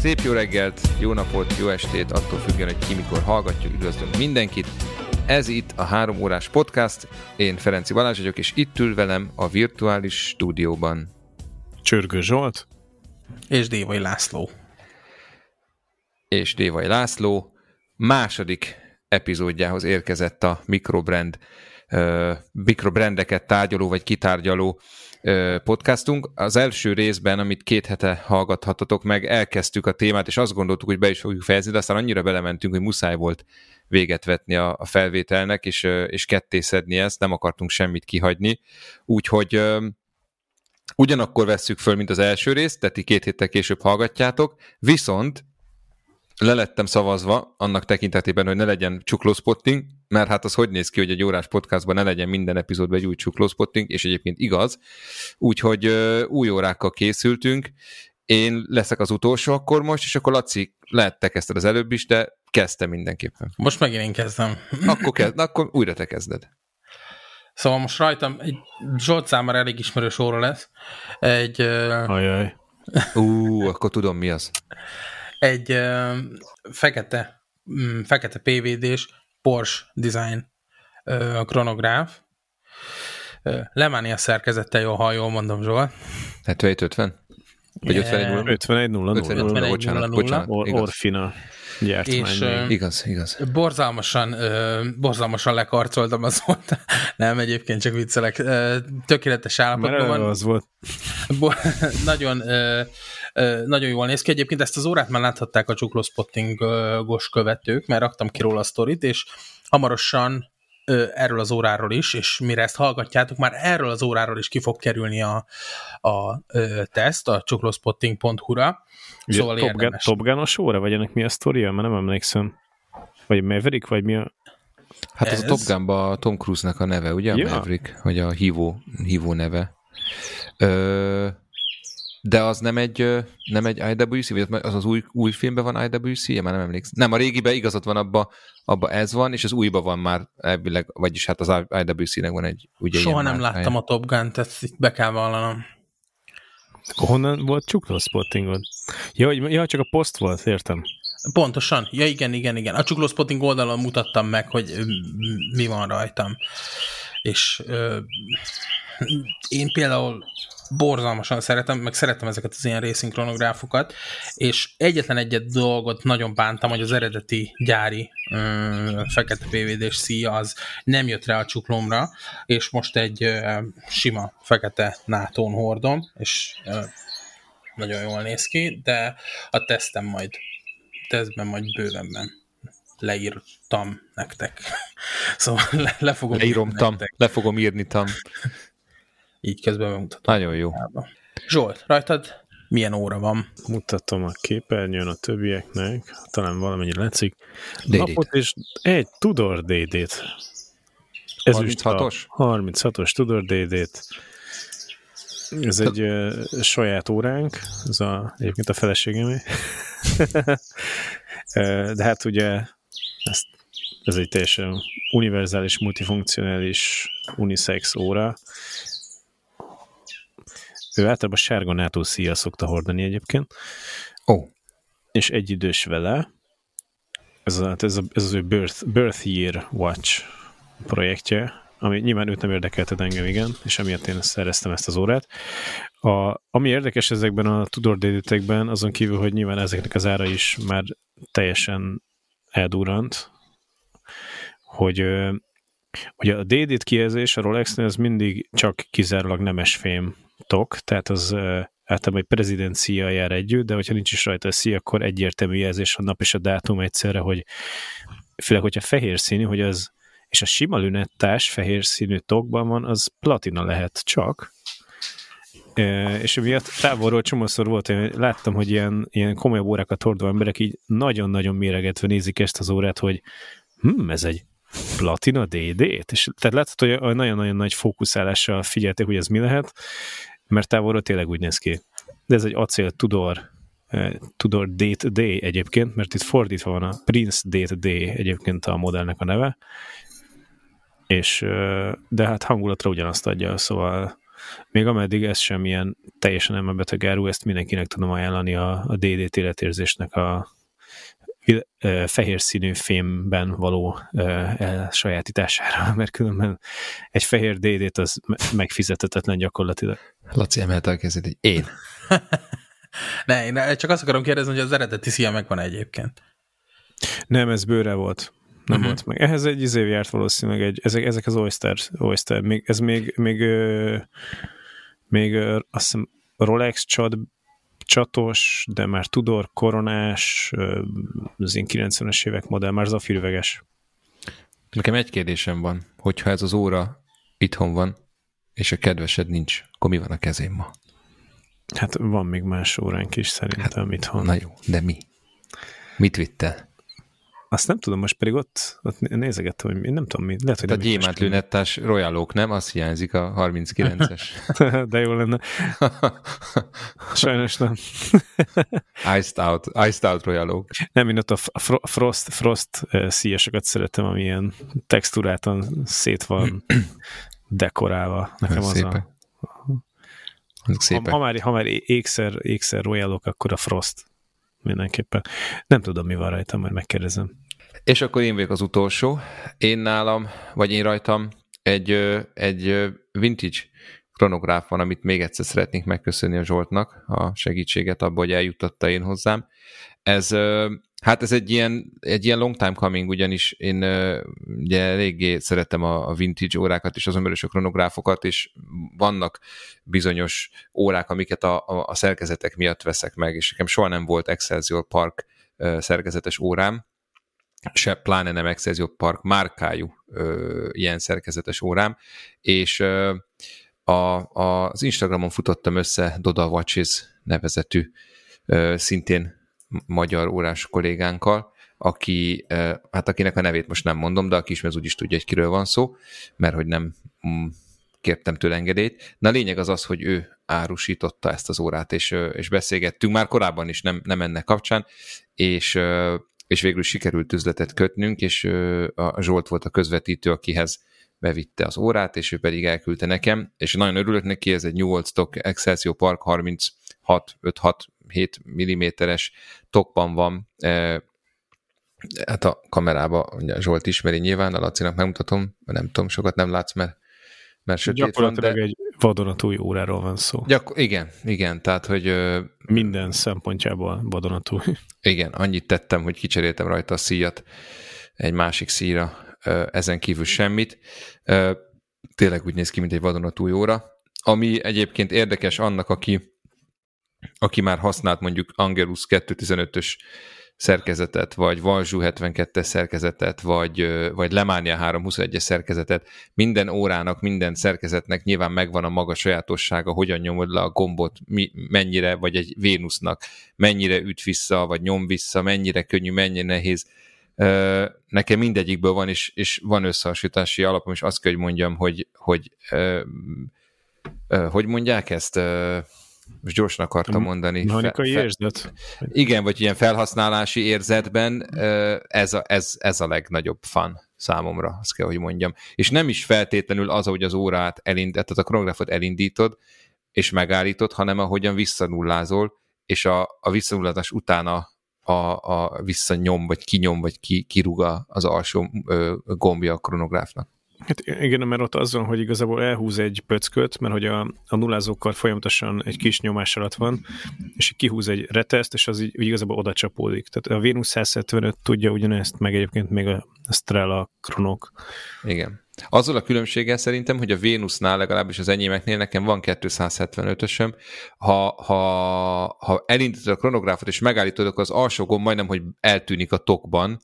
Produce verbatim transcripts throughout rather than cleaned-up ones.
Szép jó reggelt, jó napot, jó estét, attól függően, hogy ki mikor hallgatjuk, üdvözlünk mindenkit. Ez itt a három órás podcast, én Ferenci Balázs vagyok, és itt ül velem a virtuális stúdióban Csörgő Zsolt és Dévai László. És Dévai László második epizódjához érkezett a mikrobrand, euh, mikrobrendeket tárgyaló vagy kitárgyaló podcastunk. Az első részben, amit két hete hallgathatatok meg, elkezdtük a témát, és azt gondoltuk, hogy be is fogjuk fejezni, de aztán annyira belementünk, hogy muszáj volt véget vetni a felvételnek, és, és kettészedni ezt, nem akartunk semmit kihagyni. Úgyhogy ugyanakkor vesszük föl, mint az első részt, tehát két héttel később hallgatjátok, viszont lelettem szavazva annak tekintetében, hogy ne legyen csuklóspotting, mert hát az hogy néz ki, hogy egy órás podcastban ne legyen minden epizódban egy új csuklóspotting, és egyébként igaz. Úgyhogy ö, új órákkal készültünk. Én leszek az utolsó akkor most, és akkor Laci, lehet te kezdted az előbb is, de kezdtem mindenképpen. Most megint én kezdem. Akkor, kezd, akkor újra te kezded. Szóval most rajtam egy Zsolt számára elég ismerős óra lesz. Egy... Ajaj. Ú, akkor tudom mi az. Egy ö, fekete, m, fekete pé vé dés Porsche design ö, kronográf. Lemania szerkezettel, jól ha jól mondom, Zsolt. hetvenhét ötven? Vagy ötvenegy nulla? ötvenegy nulla nulla. Bocsánat, bocsánat. Orfina gyártmány. Igaz, igaz. Borzalmasan, ö, borzalmasan lekarcoltam az volt. Nem, egyébként csak viccelek. Tökéletes állapotban van. Az volt. Bo- nagyon... Ö, Nagyon jól néz ki. Egyébként ezt az órát már láthatták a csuklóspottingos követők, mert raktam ki róla a sztorit, és hamarosan erről az óráról is, és mire ezt hallgatjátok, már erről az óráról is ki fog kerülni a, a, a teszt, a csuklóspotting pont hu-ra. Szóval érdemes. Top Gun-os óra? Vagy ennek mi a sztoria? Már nem emlékszem. Vagy Maverick? Vagy mi a... Hát ez, ez a Top Gun-ban a Tom Cruise-nak a neve, ugye? Ja. Maverick, vagy a hívó, hívó neve. Ö... De az nem egy, nem egy i dupla vé cé, vagy az az új, új filmben van i dupla vé cé? Már nem emlékszem. Nem, a régiben igazat van, abba, abba ez van, és az újban van már elvileg, vagyis hát az i dupla vé cé-nek van egy... Ugye soha nem már, láttam a Top Gun-t, tehát itt be kell vallanom. Honnan volt csuklóspottingod? Ja, ja, csak a poszt volt, értem. Pontosan. Ja, igen, igen, igen. A csuklóspotting oldalon mutattam meg, hogy mi van rajtam. És ö, én például borzalmasan szeretem, meg szeretem ezeket az ilyen racing kronográfokat, és egyetlen egyet dolgot nagyon bántam, hogy az eredeti gyári ö, fekete pé vé dés szíja az nem jött rá a csuklomra, és most egy ö, sima fekete nátón hordom, és ö, nagyon jól néz ki, de a tesztem majd, tesztben majd bővenben leírtam nektek. Szóval le, le fogom Leíromtam, nektek. le fogom írni tam. Így közben bemutatom. Nagyon jó. Zsolt, rajtad milyen óra van? Mutatom a képernyőn a többieknek, talán valamennyi látszik. Napot és egy Tudor dé dét. ezüsthatos? harminchatos Tudor dé dét. Ez egy ö, saját óránk, ez a, egyébként a feleségemé. De hát ugye ezt, ez egy teljesen univerzális, multifunkcionális unisex óra. Ő általában sárga NATO szíjjal szokta hordani egyébként. Ó. Oh. És egyidős vele. Ez, a, ez, a, ez az ő birth, birth Year Watch projektje, ami nyilván őt nem érdekelted, engem igen, és emiatt én szereztem ezt az órát. A, ami érdekes ezekben a Tudor dé dé-tekben, azon kívül, hogy nyilván ezeknek az ára is már teljesen eldurrant, hogy, hogy a dé dé-t kijelzés a Rolexnél az mindig csak kizárólag nemes fém tok, tehát az általában egy prezidencia jár együtt, de hogyha nincs is rajta a szíj, akkor egyértelmű jelzés a nap és a dátum egyszerre, hogy főleg, hogyha fehér színű, hogy az, és a sima lünettás fehér színű tokban van, az platina lehet csak, és emiatt távolról csomószor volt, én láttam, hogy ilyen, ilyen komolyabb órákat hordó emberek így nagyon-nagyon méregetve nézik ezt az órát, hogy hm, ez egy Platina dé dét, és tehát látható, hogy nagyon-nagyon nagy fókuszálással figyelték, hogy ez mi lehet, mert távolról tényleg úgy néz ki. De ez egy acél Tudor, eh, Tudor dé dé egyébként, mert itt fordítva van a Prince dé dé egyébként a modellnek a neve, és de hát hangulatra ugyanazt adja, szóval Még ameddig ez sem ilyen teljesen elmebeteg áru, ezt mindenkinek tudom ajánlani a, a dé dé életérzésnek a fehér színű fémben való elsajátítására, mert különben egy fehér dé dét az megfizethetetlen gyakorlatilag. Laci emelte a kezét, hogy én. ne, ne, csak azt akarom kérdezni, hogy az eredeti szia megvan egyébként. Nem, ez bőre volt. Nem uh-huh. volt meg. Ehhez egy izév járt valószínűleg. Egy, ezek, ezek az Oyster. Oyster. Még, ez még, még, még azt hiszem Rolex csat, csatos, de már Tudor, koronás, az én kilencvenes évek modell, már zafírüveges. Nekem egy kérdésem van, hogyha ez az óra itthon van, és a kedvesed nincs, akkor mi van a kezén ma? Hát van még más óránk is szerintem hát, itthon. Na jó, de mi? Mit vittel? Azt nem tudom, most pedig ott, ott nézegettem, hogy én nem tudom, mi, lehet, hogy a nem a gyémánt lünettás royalok, nem? Azt hiányzik a harminckilences. De jó lenne. Sajnos nem. Iced out, iced out royalok. Nem, én ott a frost, frost szíjasokat szeretem, ami ilyen textúrátan szét van dekorálva. Nekem az a... Ha, ha, már, ha már ékszer, ékszer royalok, akkor a frost. Mindenképpen. Nem tudom, mi van rajtam, majd megkérdezem. És akkor én vagyok az utolsó. Én nálam, vagy én rajtam egy, egy vintage kronográf van, amit még egyszer szeretnék megköszönni a Zsoltnak, a segítséget abban, hogy eljuttatta én hozzám. Ez, hát ez egy ilyen, egy ilyen long time coming, ugyanis én ugye eléggé szeretem a vintage órákat és azon belül is a kronográfokat, és vannak bizonyos órák, amiket a, a szerkezetek miatt veszek meg, és nekem soha nem volt Excelsior Park szerkezetes órám, se pláne nem Excelsior Park márkájú ö, ilyen szerkezetes órám, és ö, a, a, az Instagramon futottam össze Doda Watches nevezetű ö, szintén magyar órás kollégánkkal, aki, hát akinek a nevét most nem mondom, de aki ismer, az úgyis tudja, hogy kiről van szó, mert hogy nem kértem tőle engedélyt. Na a lényeg az az, hogy ő árusította ezt az órát, és, és beszélgettünk már korábban is, nem, nem ennek kapcsán, és, és végül sikerült üzletet kötnünk, és a Zsolt volt a közvetítő, akihez bevitte az órát, és ő pedig elküldte nekem, és nagyon örülök neki, ez egy New Stock Excelsior Park harminchat öt hat hét milliméteres tokban van, eh, hát a kamerában Zsolt ismeri nyilván, a Lacinak megmutatom, nem tudom, sokat nem látsz, mert, mert sötét gyakorlatilag van, de... egy vadonatúj óráról van szó. Gyakor- igen, igen, tehát, hogy... Minden szempontjából vadonatúj. Igen, annyit tettem, hogy kicseréltem rajta a szíjat egy másik szíjra, ezen kívül semmit. Tényleg úgy néz ki, mint egy vadonatúj óra, ami egyébként érdekes annak, aki aki már használt mondjuk Angelus kétszáztizenötös szerkezetet, vagy Valzsú hetvenkettes szerkezetet, vagy, vagy Lemania háromszázhuszonegyes szerkezetet, minden órának, minden szerkezetnek nyilván megvan a maga sajátossága, hogyan nyomod le a gombot, mi, mennyire, vagy egy Vénusznak, mennyire üt vissza, vagy nyom vissza, mennyire könnyű, mennyire nehéz. Nekem mindegyikből van, és, és van összehasonlítási alapom, és azt kell, hogy mondjam, hogy hogy, hogy mondják ezt... Most gyorsan akartam mondani. Mechanikai fe, fe, érzet? Igen, vagy ilyen felhasználási érzetben ez a, ez, ez a legnagyobb fun számomra, azt kell, hogy mondjam. És nem is feltétlenül az, ahogy az órát elindítod, tehát a kronográfot elindítod, és megállítod, hanem ahogyan visszanullázol, és a, a visszanullázás utána a, a visszanyom, vagy kinyom, vagy ki, kirúg az alsó gombja a kronográfnak. Hát igen, mert ott az van, hogy igazából elhúz egy pöcköt, mert hogy a, a nullázókkal folyamatosan egy kis nyomás alatt van, és kihúz egy reteszt, és az így, igazából oda csapódik. Tehát a Venus száz hetvenöt tudja ugyanezt, meg egyébként még a Strela kronok. Igen. Azzal a különbséggel szerintem, hogy a Vénusznál, legalábbis az enyémeknél, nekem van kétszázhetvenötösöm, ha, ha, ha elindítod a kronográfot, és megállítod, akkor az alsó gomb majdnem, hogy eltűnik a tokban,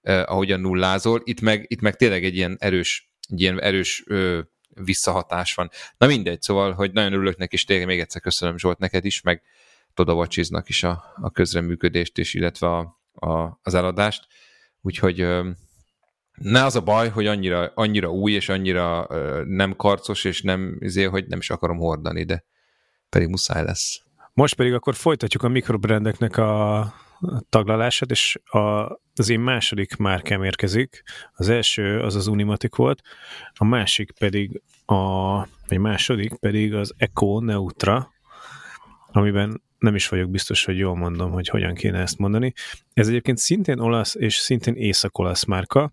eh, ahogyan nullázol. Itt meg, itt meg tényleg egy ilyen erős egy ilyen erős ö, visszahatás van. Na mindegy, szóval, hogy nagyon örülök neki, és tényleg még egyszer köszönöm Zsolt neked is, meg Toda Vacsiznak is a, a közreműködést, és illetve a, a, az eladást. Úgyhogy ö, ne az a baj, hogy annyira, annyira új, és annyira ö, nem karcos, és nem azért, hogy nem is akarom hordani, de pedig muszáj lesz. Most pedig akkor folytatjuk a mikrobrendeknek a taglalását, és a, az én második márkám érkezik. Az első az az Unimatic volt, a másik pedig a, vagy második pedig az Echo/Neutra, amiben nem is vagyok biztos, hogy jól mondom, hogy hogyan kéne ezt mondani. Ez egyébként szintén olasz, és szintén észak-olasz márka.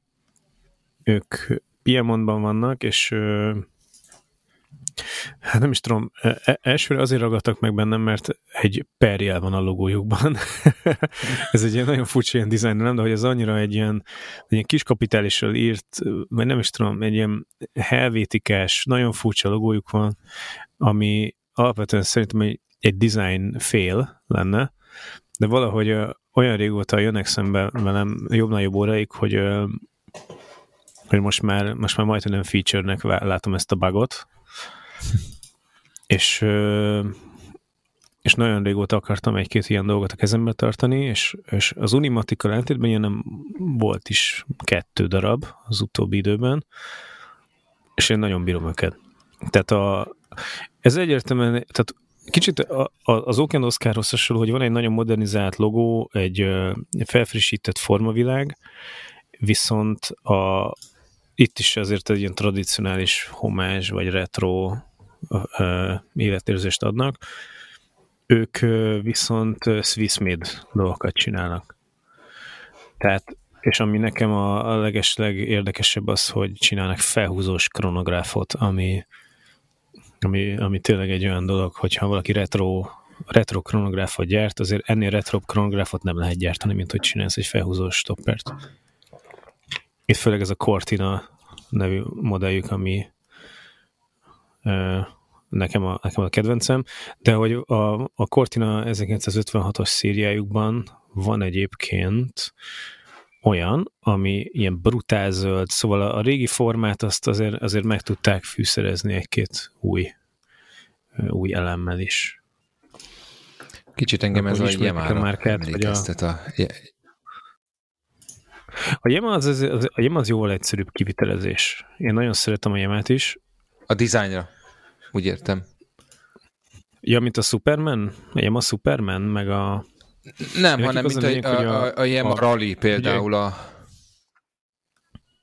Ők Piemontban vannak, és hát nem is tudom, elsőre azért ragadtak meg bennem, mert egy perjel van a logójukban. Ez egy ilyen nagyon furcsa ilyen dizájn, nem? De hogy ez annyira egy ilyen, ilyen kiskapitálisről írt, vagy nem is tudom, egy ilyen helvétikás, nagyon furcsa logójuk van, ami alapvetően szerintem egy, egy design fail lenne, de valahogy olyan régóta jönnek szembe velem jobb-nagyobb óraig, hogy, hogy most már, most már majd nem feature-nek látom ezt a bugot, és, és nagyon régóta akartam egy-két ilyen dolgot a kezembe tartani, és, és az Unimatikkal ellentétben ilyen nem volt is kettő darab az utóbbi időben, és én nagyon bírom őket. Tehát a, ez egyértelműen, tehát kicsit a, a, az Okendoszkárhoz hasonló, hogy van egy nagyon modernizált logó, egy felfrissített formavilág, viszont a itt is azért egy ilyen tradicionális homázs, vagy retro ö, életérzést adnak. Ők ö, viszont Swiss Made dolgokat csinálnak. Tehát, és ami nekem a, a legesleg érdekesebb az, hogy csinálnak felhúzós kronográfot, ami, ami, ami tényleg egy olyan dolog, hogyha valaki retro, retro kronográfot gyárt, azért ennél retro kronográfot nem lehet gyártani, mint hogy csinálsz egy felhúzós stoppert. Itt főleg ez a Cortina nevű modelljük, ami ö, nekem, a, nekem a kedvencem, de hogy a, a Cortina ezerkilencszázötvenhatos szériájukban van egyébként olyan, ami ilyen brutál zöld, szóval a, a régi formát azt azért, azért meg tudták fűszerezni egy-két új, új elemmel is. Kicsit engem akkor ez a Yamára emlékeztet a... A Yamá az, az, a Yamá az jóval egyszerűbb kivitelezés. Én nagyon szeretem a Yamát is. A dizájnra, úgy értem. Ja, mint a Superman? A Yamá Superman, meg a... Nem, hanem mint a, lényeg, a, a, a, a Yamá Rally például a...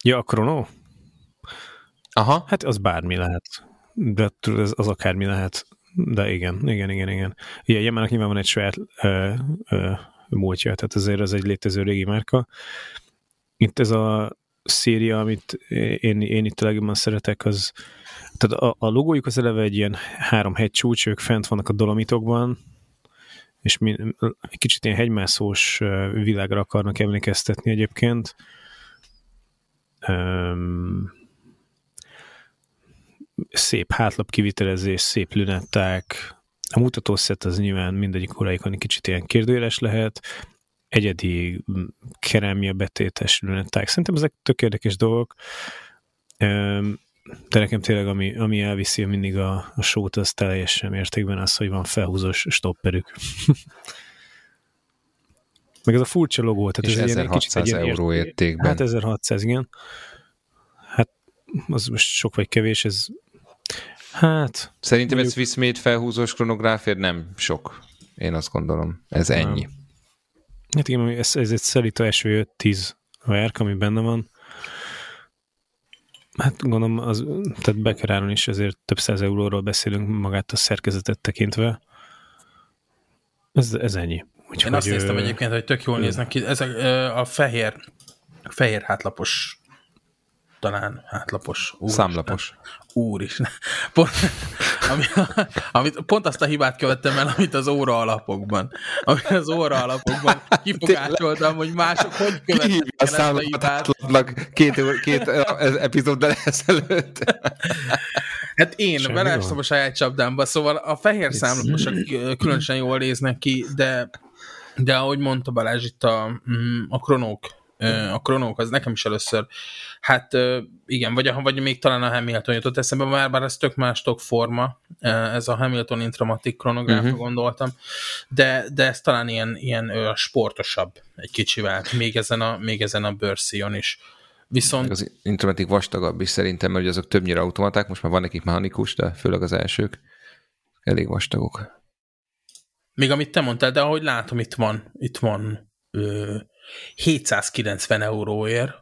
Ja, a Krono? Aha. Hát az bármi lehet. De az, az akármi lehet. De igen, igen, igen, igen. Ja, a Yamának nyilván van egy saját ö, ö, múltja, tehát azért az egy létező régi márka. Itt ez a széria, amit én, én itt legjobban szeretek, az, tehát a, a logójuk az eleve egy ilyen három hegycsúcs, ők fent vannak a Dolomitokban, és mi, kicsit ilyen hegymászós világra akarnak emlékeztetni egyébként. Um, szép hátlap kivitelezés, szép lünetták, a mutatószett az nyilván mindegyik óráikon egy kicsit ilyen kérdőjeles lehet, egyedi kerámia betétes lünetták. Szerintem ezek tök érdekes dolgok, de nekem tényleg ami, ami elviszi mindig a, a sót, az teljesen mértékben az, hogy van felhúzós stopperük. Meg ez a furcsa logó. Tehát és ez ezerhatszáz ilyen, euró ért... értékben. Hát ezerhatszáz, igen. Hát az most sok vagy kevés, ez hát... Szerintem mondjuk... egy Swiss Made felhúzós kronográfért nem sok. Én azt gondolom. Ez nem. Ennyi. Hát igen, ez, ez egy Serica es vé öt tíz verk, ami benne van. Hát gondolom, az, tehát Beckeráron is ezért több száz euróról beszélünk magát a szerkezetet tekintve. Ez, ez ennyi. Úgy, én azt néztem ő... egyébként, hogy tök jól néznek ki. Ez a, a fehér, fehér hátlapos, talán hátlapos. Úr Számlapos. Isten. Úr is. Pont, ami, amit, pont azt a hibát követtem el, amit az óra alapokban. Amit az óra alapokban kifogácsoltam, hogy mások hogy követtek el ezt a hibát. Két, óra, két epizóddal ezelőtt. Hát én belestem a saját csapdámba, szóval a fehér számlaposok különösen jól néznek ki, de, de ahogy mondta Balázs, itt a, a kronók, a kronók, az nekem is először, hát igen, vagy, vagy még talán a Hamilton jutott eszembe, már, bár ez tök más tök forma, ez a Hamilton Intramatic kronográfra uh-huh. gondoltam, de, de ez talán ilyen, ilyen sportosabb egy kicsivel, még ezen a, még ezen a bőrszíjon is. Viszont... Az Intramatic vastagabb is szerintem, mert azok többnyire automaták, most már van nekik mechanikus, de főleg az elsők elég vastagok. Még amit te mondtál, de ahogy látom, itt van, itt van hétszázkilencven euróért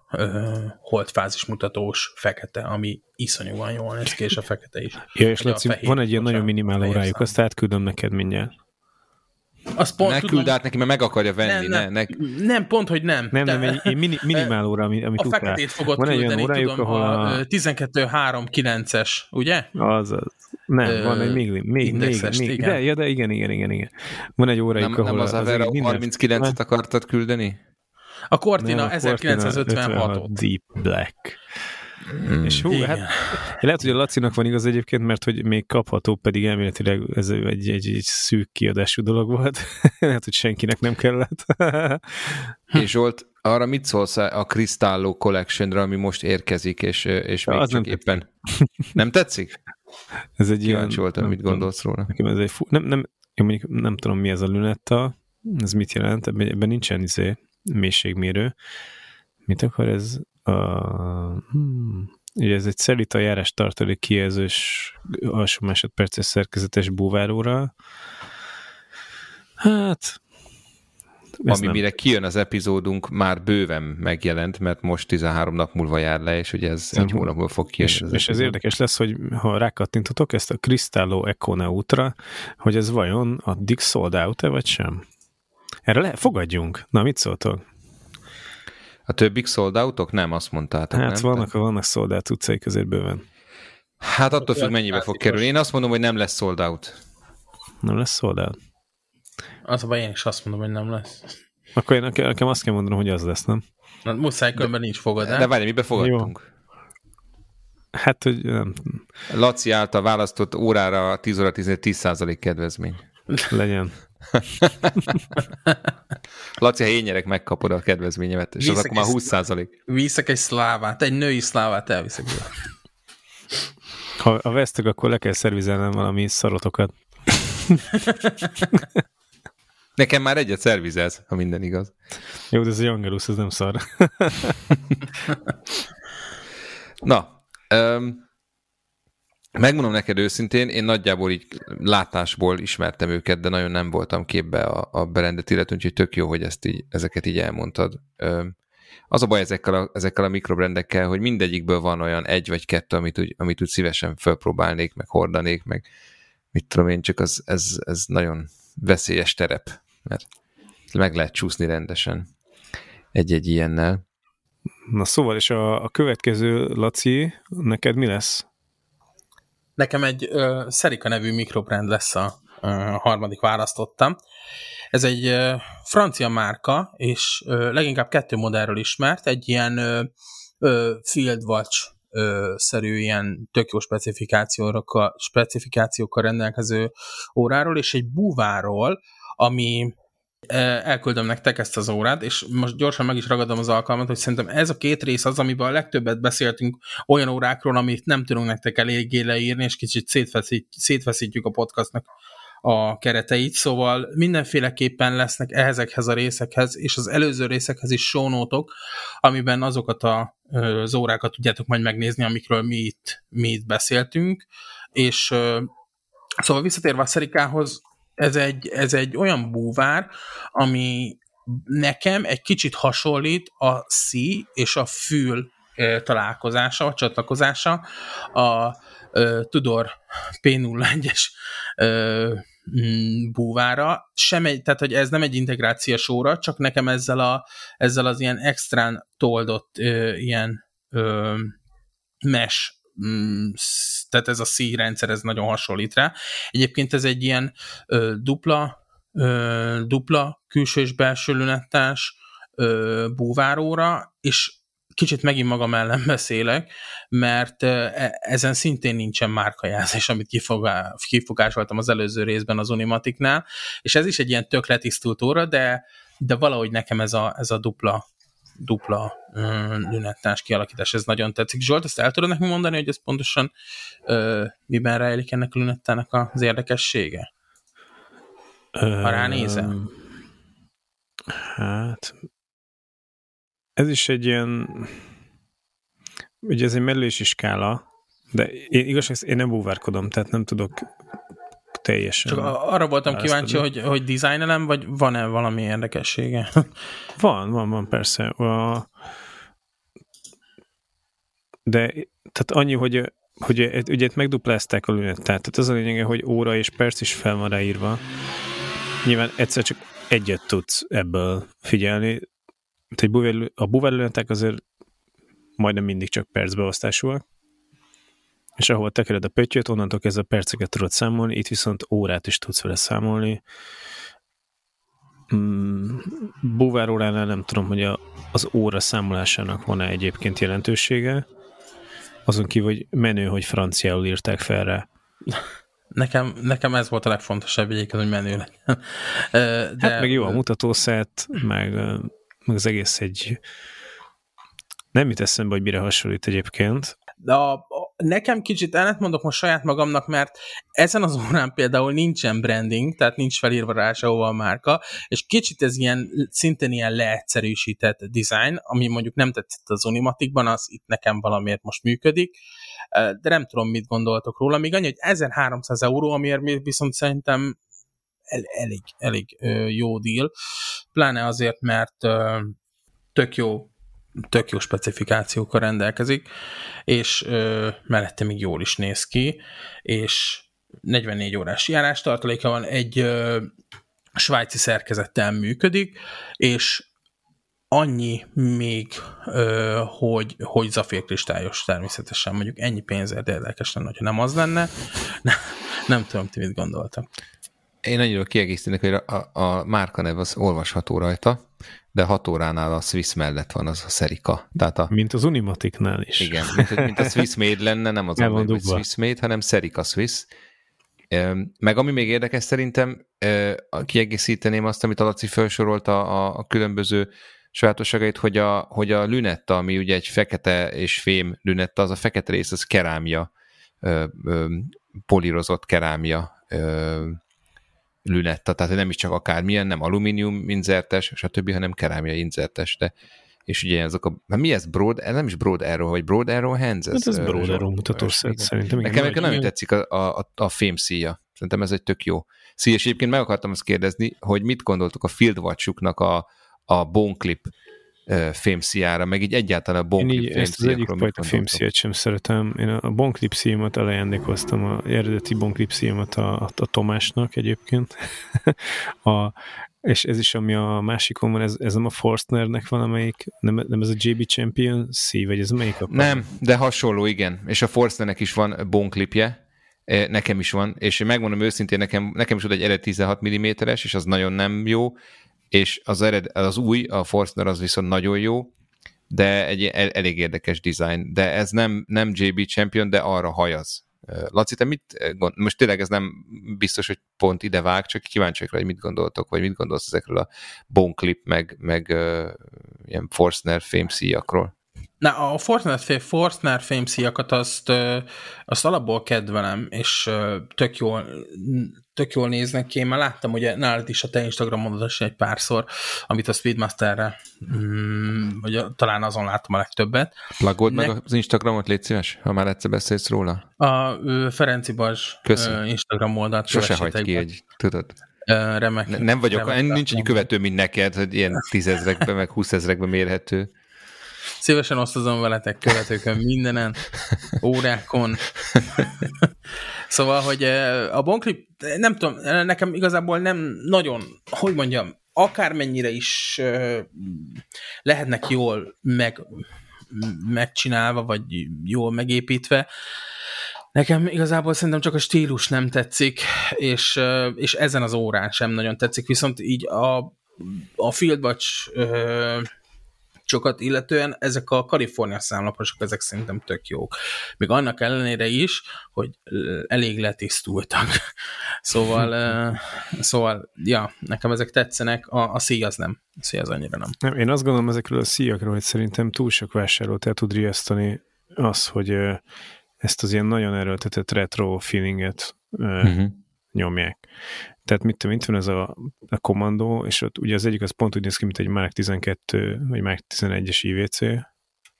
holdfázis mutatós fekete, ami iszonyúan jól néz ki, és a fekete is. Ja, és Laci, van egy ilyen nagyon minimál órájuk, azt átküldöm neked mindjárt. Azt pont ne tudom, küld át neki, mert meg akarja venni. Nem, ne, ne. nem pont, hogy nem. Nem, nem, egy, egy mini, minimál óra, amit utána. A feketét fogod van küldeni, órájuk, tudom, ahol a, a... tizenkettő három kilences, ugye? Azaz. Nem, Ö... van egy még, még, még, még. Igen. De, ja, de igen, igen, igen, igen. Van egy órájuk, ahol... Nem az Avera harminckilencet akartad küldeni? A Cortina ezerkilencszázötvenhatot. Deep Black. Hmm. És hú, hát, lehet, hogy a Lacinak van igaz egyébként, mert hogy még kapható, pedig elméletileg ez egy, egy, egy szűk kiadású dolog volt. Lehet, hogy senkinek nem kellett. És Zsolt, arra mit szólsz a Cristallo Collection-ra, ami most érkezik, és, és még az csak nem éppen... Tetszik. Nem tetszik? Ez egy kíváncsi voltam, mit gondolsz róla. Nekem ez egy fú... nem, nem, én mondjuk nem tudom, mi ez a lunetta, ez mit jelent, ebben nincsen izé mélységmérő. Mit akar ez... Uh, hmm. Ugye ez egy Serica járás tartalék kijelzős alsó másodperces szerkezetes búváróra. Hát... Ami mire kijön az epizódunk, már bőven megjelent, mert most tizenhárom nap múlva jár le, és ugye ez egy hónapból fog kijönni. És, és ez érdekes lesz, hogy ha rákattintotok ezt a Cristallo Echo/Neutra, hogy ez vajon addig sold out-e, vagy sem? Erre le- fogadjunk. Na, mit szóltok? A többik sold out-ok? Nem, azt mondtátok. Hát nem? vannak, Te... vannak sold out utcai közért bőven. Hát attól függ, mennyibe fog kerülni. Én azt mondom, hogy nem lesz sold out. Nem lesz sold out? Az, én is azt mondom, hogy nem lesz. Akkor én nekem azt kell mondanom, hogy az lesz, nem? Na, muszáj, különben nincs fogadás. De várj, mibe fogadtunk? Jó. Hát, hogy nem. Laci által választott órára tíz óra tíz százalék kedvezmény. Legyen. Laci, ha én nyerek, megkapod a kedvezményemet, és viszek az akkor már húsz százalék. Viszek egy szlávát, egy női szlávát elviszek. Ha vesztek, akkor le kell szervizelnem valami szarotokat. Nekem már egyet szervizelsz, ha minden igaz. Jó, de ez egy Angelus, ez nem szar. Na, um, megmondom neked őszintén, én nagyjából így látásból ismertem őket, de nagyon nem voltam képbe a, a brandet illetően, úgyhogy tök jó, hogy ezt így, ezeket így elmondtad. Um, az a baj ezekkel a, ezekkel a mikrobrendekkel, hogy mindegyikből van olyan egy vagy kettő, amit úgy, amit úgy szívesen felpróbálnék, meg hordanék, meg mit tudom én, csak az, ez, ez nagyon veszélyes terep, mert meg lehet csúszni rendesen egy-egy ilyennel. Na szóval, és a, a következő, Laci, neked mi lesz? Nekem egy uh, Serica nevű mikrobrand lesz a, uh, a harmadik választottam. Ez egy uh, francia márka, és uh, leginkább kettő modellről ismert, egy ilyen uh, uh, Fieldwatch szerű ilyen tök jó specifikációkkal, specifikációkkal rendelkező óráról, és egy búváról, ami elküldöm nektek ezt az órát, és most gyorsan meg is ragadom az alkalmat, hogy szerintem ez a két rész az, amiben a legtöbbet beszéltünk olyan órákról, amit nem tudunk nektek eléggé leírni, és kicsit szétfeszít, szétfeszítjük a podcastnak a kereteit, szóval mindenféleképpen lesznek ezekhez a részekhez, és az előző részekhez is show note-ok, amiben azokat a, az órákat tudjátok majd megnézni, amikről mi itt, mi itt beszéltünk, és szóval visszatérve a Sericához, ez egy, ez egy olyan búvár, ami nekem egy kicsit hasonlít a szíj és a fül találkozása, a csatlakozása a Tudor pé nulla egyes búvára. Sem egy, tehát, hogy ez nem egy integrációs óra, csak nekem ezzel, a, ezzel az ilyen extrán toldott ö, ilyen ö, mesh, mm, tehát ez a szíjrendszer, ez nagyon hasonlít rá. Egyébként ez egy ilyen ö, dupla, ö, dupla külső és belső lünettás ö, búváróra, és kicsit megint magam ellen beszélek, mert ezen szintén nincsen márkajelzés, amit kifogá, kifogásoltam az előző részben az Unimaticnál, és ez is egy ilyen tök letisztult óra, de, de valahogy nekem ez a, ez a dupla dupla mm, lünettás kialakítás, ez nagyon tetszik. Zsolt, ezt el tudod nekünk mondani, hogy ez pontosan ö, miben rejlik ennek a lünettának az érdekessége? Ha ránézem. Hát... Ez is egy ilyen, ugye ez egy merülési skála, de én, igaz, én nem búvárkodom, tehát nem tudok teljesen. Csak arra voltam kíváncsi, hogy, hogy dizájnelem, vagy van-e valami érdekessége? Van, van, van, persze. A... De tehát annyi, hogy, hogy ugye megduplázták a lünettát. Tehát az a lényege, hogy óra és perc is fel van ráírva. Nyilván egyszer csak egyet tudsz ebből figyelni. Tehát a buvárlőnták azért majdnem mindig csak percbeosztásúak, és ahol tekered a pöttyöt, onnantól kezdve a perceket tudod számolni, itt viszont órát is tudsz vele számolni. Mm, buvár óránál nem tudom, hogy a, az óra számolásának van-e egyébként jelentősége, azon kívül, hogy menő, hogy franciául írták fel rá. Nekem, nekem ez volt a legfontosabb egyébként, hogy menő legyen. De... Hát meg jó a mutatószett, meg, meg az egész egy... Nem jut eszembe, hogy mire hasonlít egyébként. De a, a, nekem kicsit ellent mondok most saját magamnak, mert ezen az órán például nincsen branding, tehát nincs felírva rá sehova a márka, és kicsit ez ilyen, szintén ilyen leegyszerűsített design, ami mondjuk nem tetszett az Unimaticban, az itt nekem valamiért most működik, de nem tudom, mit gondoltok róla. Még annyi, hogy ezerháromszáz euró, amiért viszont szerintem el, elég, elég ö, jó deal, pláne azért, mert ö, tök jó tök jó specifikációkkal rendelkezik, és ö, mellette még jól is néz ki, és negyvennégy órás járás tartaléka van, egy ö, svájci szerkezettel működik, és annyi még, ö, hogy, hogy zafírkristályos természetesen, mondjuk ennyi pénzért érdekes lenne, hogyha nem az lenne. Nem, nem tudom, ti mit gondoltam. Én annyira kiegészítenek, hogy a, a márkanev az olvasható rajta, de hat óránál a Swiss mellett van az a Serica. Tehát a... Mint az Unimaticnál is. Igen, mint, mint a Swiss Made lenne, nem az Omega Swiss Made, hanem Serica Swiss. Meg ami még érdekes szerintem, kiegészíteném azt, amit a Laci felsorolt a, a különböző sajátosságait, hogy a, hogy a lünetta, ami ugye egy fekete és fém lünetta, az a fekete rész, az kerámia, polírozott kerámia lünetta, tehát nem is csak akármilyen, nem alumínium inzertes, stb., hanem kerámia inzertes, de és ugye azok a... Hát mi ez? Broad? Ez nem is Broad Arrow, vagy Broad Arrow Hands? Ez, ez Broad Arrow mutatószett szerintem. Nekem nagyon ilyen... tetszik a, a, a fém szíja. Szerintem ez egy tök jó szíj, és egyébként meg akartam azt kérdezni, hogy mit gondoltok a Fieldwatch-uknak a, a Bonklip fém szíjára, meg így egyáltalán a Bonklip fém szíjakról. Én így ezt az egyik fém szíjat sem szeretem. Én a Bonklip szíjamat elajándékoztam, a eredeti Bonklip szíjamat a, a, a Tomásnak egyébként. a, és ez is, ami a másikon van, ez, ez nem a Forstnernek van, amelyik, nem, nem ez a jé bé Champion szíj, vagy ez melyik a... Nem, de hasonló, igen. És a Forstnernek is van Bonklipje, nekem is van, és megmondom őszintén, nekem, nekem is oda egy ered tizenhat milliméteres, és az nagyon nem jó, és az, ered, az új, a Forstner az viszont nagyon jó, de egy el, elég érdekes design, de ez nem, nem jé bé Champion, de arra hajaz. Laci, te mit gond... Most tényleg ez nem biztos, hogy pont ide vág, csak kíváncsiak rá, hogy mit gondoltok, vagy mit gondolsz ezekről a Bonklip, meg, meg uh, ilyen Forstner fém szíjakról? Na, a Forstner, Forstner fém szíjakat azt, azt alapból kedvelem, és tök jól, tök jól néznek ki. Én már láttam, hogy nálad is a te Instagramon is egy párszor, amit a Speedmasterre, mm, vagy talán azon láttam a legtöbbet. Plagold ne... meg az Instagramot, légy szíves, ha már egyszer beszélsz róla. A Ferenci Balázs Instagram oldalt. Sose hagyd ki egy, tudod. Remek. Ne, nem vagyok, remek, nincs egy követő, mint neked, hogy ilyen tízezrekben, meg húszezrekben mérhető. Szívesen osztozom veletek követőkön mindenen, órákon. Szóval, hogy a Bonklip, nem tudom, nekem igazából nem nagyon, hogy mondjam, akármennyire is lehetnek jól meg, megcsinálva, vagy jól megépítve, nekem igazából szerintem csak a stílus nem tetszik, és, és ezen az órán sem nagyon tetszik, viszont így a, a Fieldwatch sokat illetően ezek a Kalifornia számlaposok, ezek szerintem tök jók. Még annak ellenére is, hogy elég letisztultak. Szóval, szóval ja, nekem ezek tetszenek, a, a szíj az nem. A szíj az annyira nem. nem. Én azt gondolom ezekről a szíjakról, hogy szerintem túl sok vásárlót el tud riasztani az, hogy ezt az ilyen nagyon erőltetett retro feelinget uh-huh. nyomják. Tehát mit tudom, itt van ez a, a kommandó, és ott ugye az egyik az pont úgy néz ki, mint egy Mark tizenkettő, vagy Mark tizenegyes i dupla vé cé,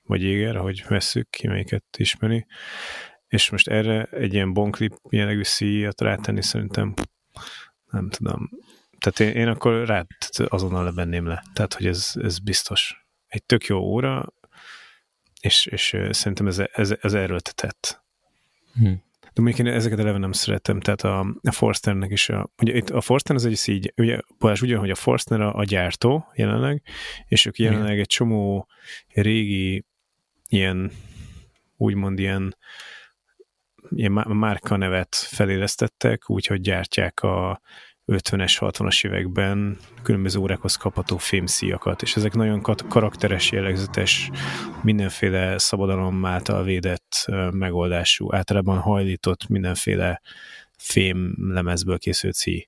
vagy Éger, ahogy vesszük, ki melyiket ismeri. és most erre egy ilyen Bonklip jellegű szíjat rátenni szerintem nem tudom. Tehát én, én akkor rá azonnal lebenném le. Tehát, hogy ez, ez biztos. Egy tök jó óra, és, és szerintem ez, ez, ez erőltetett. Hm. De mondjuk én ezeket eleve nem szeretem, tehát a, a Forstnernek is, a, ugye itt a Forstner az egy szígy, ugye Balázs ugyan, hogy a Forstner a, a gyártó jelenleg, és ők jelenleg igen. Egy csomó régi ilyen, úgymond ilyen, ilyen márkanevet felélesztettek, úgyhogy gyártják a ötvenes, hatvanas években különböző órákhoz kapható fémszíjakat, és ezek nagyon karakteres, jellegzetes, mindenféle szabadalom által védett megoldású, általában hajlított mindenféle fémlemezből készült szíj.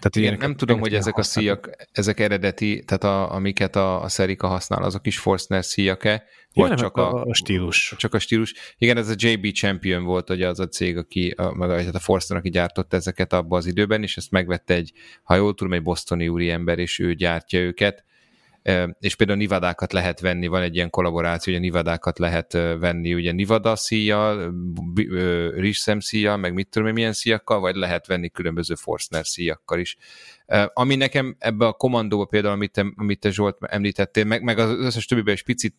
Tehát én nem tudom, hogy ezek használni. A szíjak, ezek eredeti, tehát a, amiket a, a Serica használ, azok is Forstner szíjak-e? Vagy csak a, a stílus. Csak a stílus. Igen, ez a jé bé Champion volt, ugye az a cég, aki, a, tehát a Forstner, aki gyártotta ezeket abban az időben, és ezt megvette egy, ha jól tudom, egy bosztoni úriember, és ő gyártja őket. És például Nivadákat lehet venni, van egy ilyen kollaboráció, hogy a Nivadákat lehet venni, ugye Nivada szíjjal, rizszem szíjjal, meg mit tudom én milyen szíjakkal, vagy lehet venni különböző Forstner szíjakkal is. Ami nekem ebbe a kommandóba például, amit te, amit te Zsolt említettél, meg, meg az összes többiben is picit,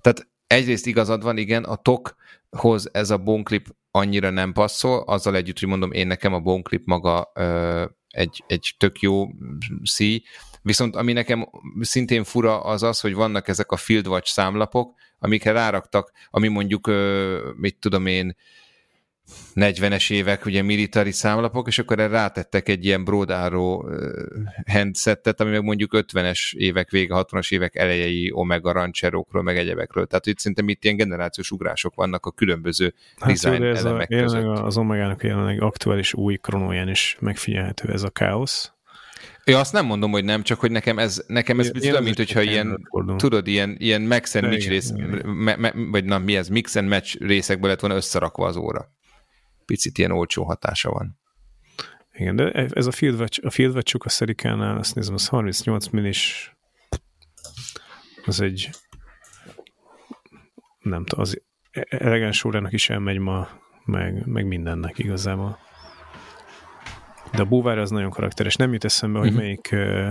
tehát egyrészt igazad van, igen, a tokhoz ez a Bonklip annyira nem passzol, azzal együtt, hogy mondom, én nekem a Bonklip maga egy, egy tök jó szíj. Viszont ami nekem szintén fura az az, hogy vannak ezek a Fieldwatch számlapok, amikre ráraktak, ami mondjuk, mit tudom én, negyvenes évek, ugye military számlapok, és akkor erre rátettek egy ilyen Broad Arrow handsettet, ami meg mondjuk ötvenes évek vége, hatvanas évek elejei Omega Rancherokról, meg egyebekről. Tehát itt szerintem itt ilyen generációs ugrások vannak a különböző hát design elemek a, között. Az Omegának jelenleg aktuális új kronóján is megfigyelhető ez a káosz. Én azt nem mondom, hogy nem, csak hogy nekem ez, nekem ez biztos, mint hogyha ilyen, tudod, ilyen, ilyen mix and match rész, me, me, vagy na, mi ez, mix and match részekből lett volna összerakva az óra. Picit ilyen olcsó hatása van. Igen, de ez a Fieldwatch, a Fieldwatch-ok a Sericánál, azt nézem, az harmincnyolc millis, az egy, nem tudom, az elegáns órának is elmegy ma, meg, meg mindennek igazából. De a búvár az nagyon karakteres. Nem jut eszembe, hogy melyik uh,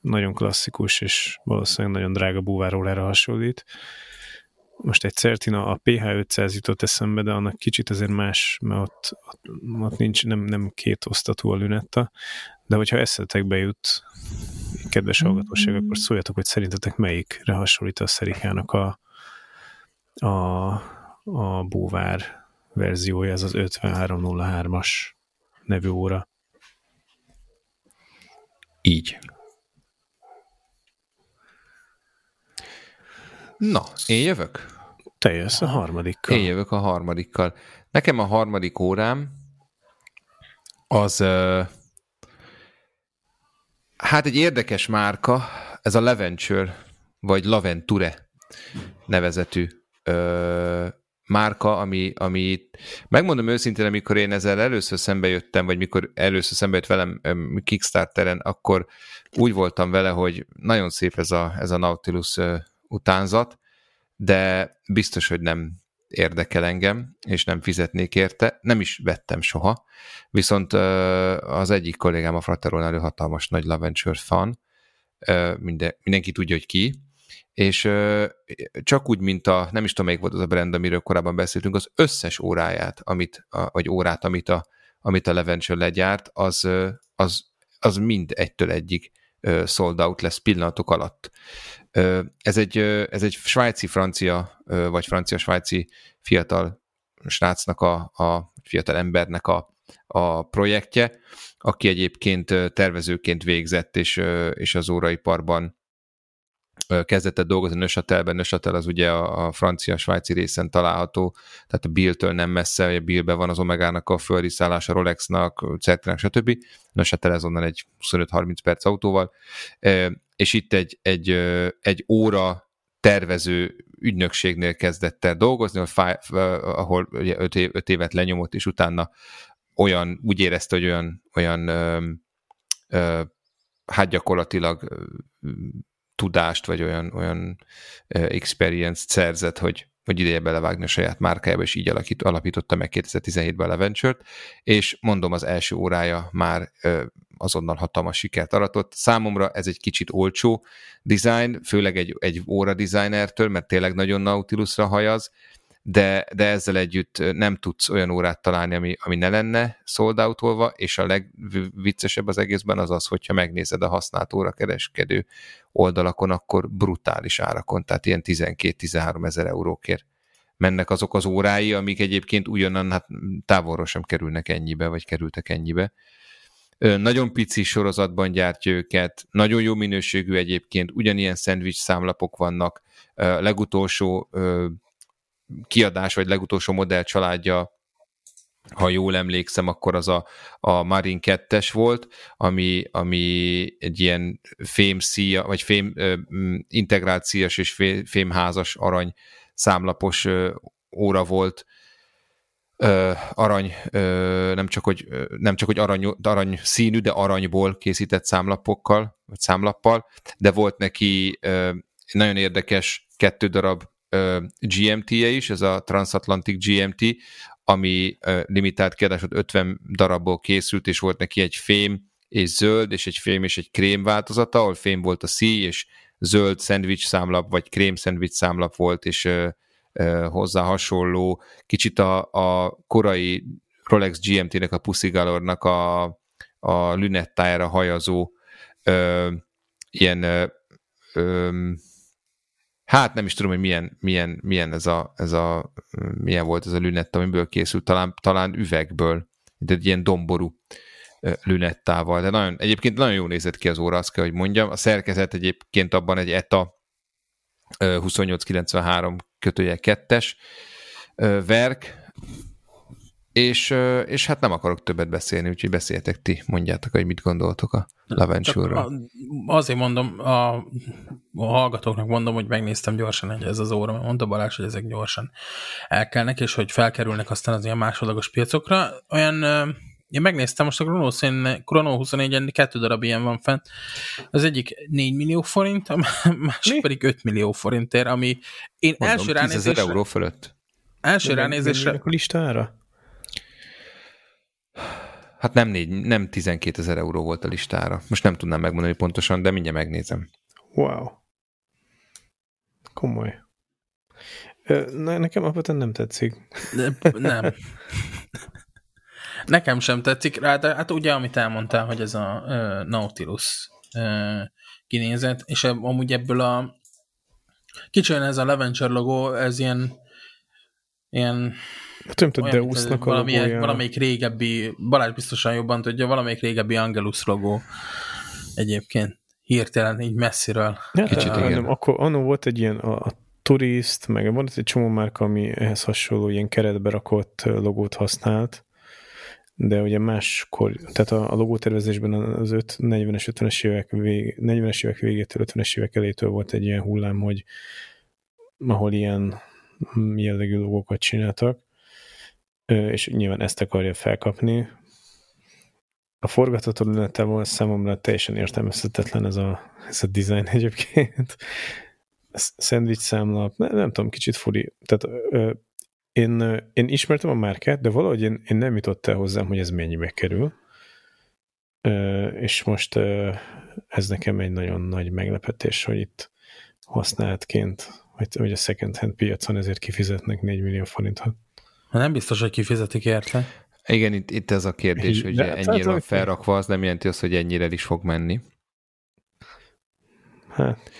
nagyon klasszikus, és valószínűleg nagyon drága búvárólára hasonlít. Most egy Certina, a pé há ötszáz jutott eszembe, de annak kicsit azért más, mert ott, ott, ott nincs, nem, nem két osztatú a lünetta. De hogyha eszetekbe jut, kedves hallgatóság, akkor szóljatok, hogy szerintetek melyikre hasonlít a Sericának a, a, a búvár verziója, ez az ötvenhárom nulla hármas nevű óra. Így. Na, én jövök? Te jössz a harmadikkal. Én jövök a harmadikkal. Nekem a harmadik órám az uh, hát egy érdekes márka, ez a Laventure, vagy Laventure nevezetű uh, márka, ami, ami megmondom őszintén, amikor én ezzel először szembe jöttem, vagy mikor először szembe jött velem Kickstarteren, akkor úgy voltam vele, hogy nagyon szép ez a, ez a Nautilus utánzat, de biztos, hogy nem érdekel engem, és nem fizetnék érte. Nem is vettem soha, viszont az egyik kollégám a Fraterónál, ő hatalmas nagy Laventure fan, minden, mindenki tudja, hogy ki, és csak úgy, mint a, nem is tudom, melyik volt az a brand, amiről korábban beszéltünk, az összes óráját, amit, a, vagy órát, amit a, amit a Laventure legyárt, az, az, az mind egytől egyig sold out lesz pillanatok alatt. Ez egy, ez egy svájci-francia, vagy francia-svájci fiatal srácnak, a, a fiatal embernek a, a projektje, aki egyébként tervezőként végzett, és, és az óraiparban kezdett el dolgozni Neuchâtelben. Neuchâtel az ugye a, a francia-svájci részen található, tehát a Bill-től nem messze, a Billben van az Omegának a fölriszállása, Rolexnak, Certinak, stb. Neuchâtel azonnal egy huszonöt-harminc perc autóval, és itt egy, egy, egy óra tervező ügynökségnél kezdett el dolgozni, ahol öt évet lenyomott, és utána olyan, úgy érezte, hogy olyan, olyan hát gyakorlatilag tudást, vagy olyan, olyan experience-t szerzett, hogy, vagy ideje belevágni a saját márkájába, és így alakít, alapította meg kétezer-tizenhétben a Laventure-t, és mondom, az első órája már ö, azonnal hatalmas sikert aratott. Számomra ez egy kicsit olcsó design, főleg egy, egy óra designertől, mert tényleg nagyon Nautilusra hajaz, de, de ezzel együtt nem tudsz olyan órát találni, ami, ami ne lenne sold out-olva, és a legviccesebb az egészben az az, hogyha megnézed a használt órakereskedő oldalakon, akkor brutális árakon, tehát ilyen tizenkét-tizenhárom ezer eurókért mennek azok az órái, amik egyébként ugyanan hát távolról sem kerülnek ennyibe, vagy kerültek ennyibe. Nagyon pici sorozatban gyártja őket, nagyon jó minőségű egyébként, ugyanilyen szendvics számlapok vannak, legutolsó kiadás, vagy legutolsó modell családja, ha jól emlékszem, akkor az a, a Marin kettes volt, ami, ami egy ilyen fém szíja, vagy fém ö, integrációs és fém, fémházas arany számlapos ö, óra volt, Ö, arany, ö, nem csak, hogy, nem csak, hogy arany, arany színű, de aranyból készített számlapokkal, vagy számlappal, de volt neki ö, nagyon érdekes kettő darab ö, gé em té-je is, ez a Transatlantic gé em té, ami ö, limitált kiadás, ötven darabból készült, és volt neki egy fém és zöld, és egy fém és egy krém változata, ahol fém volt a szíj, és zöld szendvics számlap, vagy krém szendvics számlap volt, és ö, hozzá hasonló, kicsit a, a korai Rolex gé em té-nek, a Pussy Galore-nak a, a lünettájára hajazó ö, ilyen ö, ö, hát nem is tudom, hogy milyen, milyen, milyen ez a, ez a milyen volt ez a lünetta, amiből készült, talán, talán üvegből, de egy ilyen domború lünettával, de nagyon, egyébként nagyon jól nézett ki az óra, azt kell, hogy mondjam. A szerkezet egyébként abban egy ETA huszonnyolc kilencvenhárom kötője kettes verk, és, és hát nem akarok többet beszélni, úgyhogy beszéltek ti, mondjátok, hogy mit gondoltok a Laventure-ról. Azért mondom, a, a hallgatóknak mondom, hogy megnéztem gyorsan, hogy ez az óra, mert mondta Balázs, hogy ezek gyorsan elkelnek, és hogy felkerülnek aztán az ilyen másodlagos piacokra. Olyan, én megnéztem most a Krono huszonnégyen, kettő darab ilyen van fent. Az egyik négy millió forint, a másik Mi? pedig öt millió forintért, ami én Mondom, első ránézésre... tízezer euró fölött. Első De ránézésre... Nem a listára? Hát nem, négy, nem tizenkét ezer euró volt a listára. Most nem tudnám megmondani pontosan, de mindjárt megnézem. Wow. Komoly. Na, nekem alapvetően nem tetszik. De, nem. Nekem sem tetszik rá, de hát ugye, amit elmondtál, hogy ez a uh, Nautilus uh, kinézet, és eb- amúgy ebből a kicsit ez a Laventure logó, ez ilyen ilyen olyan, Deusnak a valamelyik, valamelyik régebbi, Balázs biztosan jobban tudja, valamelyik régebbi Angelus logó egyébként, hirtelen így messziről. Ja, kicsit de, nem, akkor annó volt egy ilyen a, a Turist, meg van egy csomó márka, ami ehhez hasonló ilyen keretbe rakott logót használt, de ugye máskor, tehát a, a logótervezésben az öt, negyvenes, ötvenes évek, vég, negyvenes évek végétől, ötvenes évek elétől volt egy ilyen hullám, hogy ahol ilyen jellegű logókat csináltak, és nyilván ezt akarja felkapni. A forgatható lünettával számomra teljesen értelmezhetetlen ez a, ez a design egyébként. Szendvics számlap, nem, nem tudom, kicsit furi, tehát Én, én ismertem a márkát, de valahogy én, én nem jutott el hozzám, hogy ez mennyibe kerül. Ö, és most ö, ez nekem egy nagyon nagy meglepetés, hogy itt használtként, vagy, vagy a second hand piacon ezért kifizetnek négy millió forintot. Nem biztos, hogy kifizetik érte. Igen, itt, itt ez a kérdés, hogy ennyire van felrakva, az nem jelenti azt, hogy ennyire is fog menni. Hát.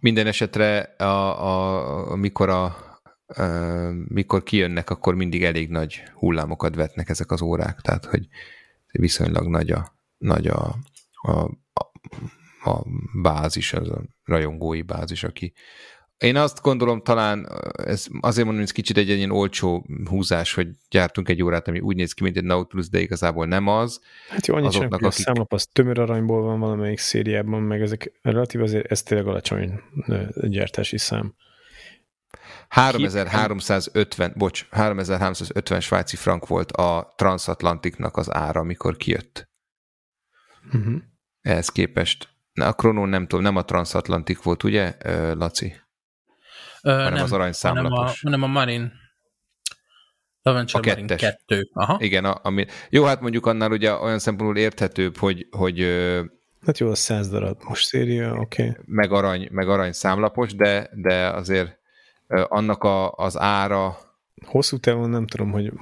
Minden esetre, a, a, amikor a mikor kijönnek, akkor mindig elég nagy hullámokat vetnek ezek az órák, tehát hogy viszonylag nagy a, nagy a, a, a, a bázis, az a rajongói bázis, aki... Én azt gondolom talán, ez azért mondom, hogy ez kicsit egy ilyen olcsó húzás, hogy gyártunk egy órát, ami úgy néz ki, mint egy Nautilus, de igazából nem az. Hát jó, annyit sem, akik... a számlap az tömör aranyból van valamelyik szériában, meg ezek relatív azért, ez tényleg alacsony gyártási szám. háromezer-háromszázötven, bocs, háromezer-háromszázötven svájci frank volt a Transatlantiknak az ára, amikor kijött. Uh-huh. Ehhez képest. Na, a Krono nem tudom, nem a Transatlantik volt, ugye, Laci? Hanem nem, az aranyszámlapos. Hanem a, a Marin. Laventure a Marin kettő. Aha. Igen, a, ami, jó, hát mondjuk annál ugye olyan szempontból érthetőbb, hogy... hogy hát jó, a száz darab most széria, oké. Okay. Meg arany, meg arany számlapos, de, de azért annak a, az ára... Hosszú távon nem tudom, hogy...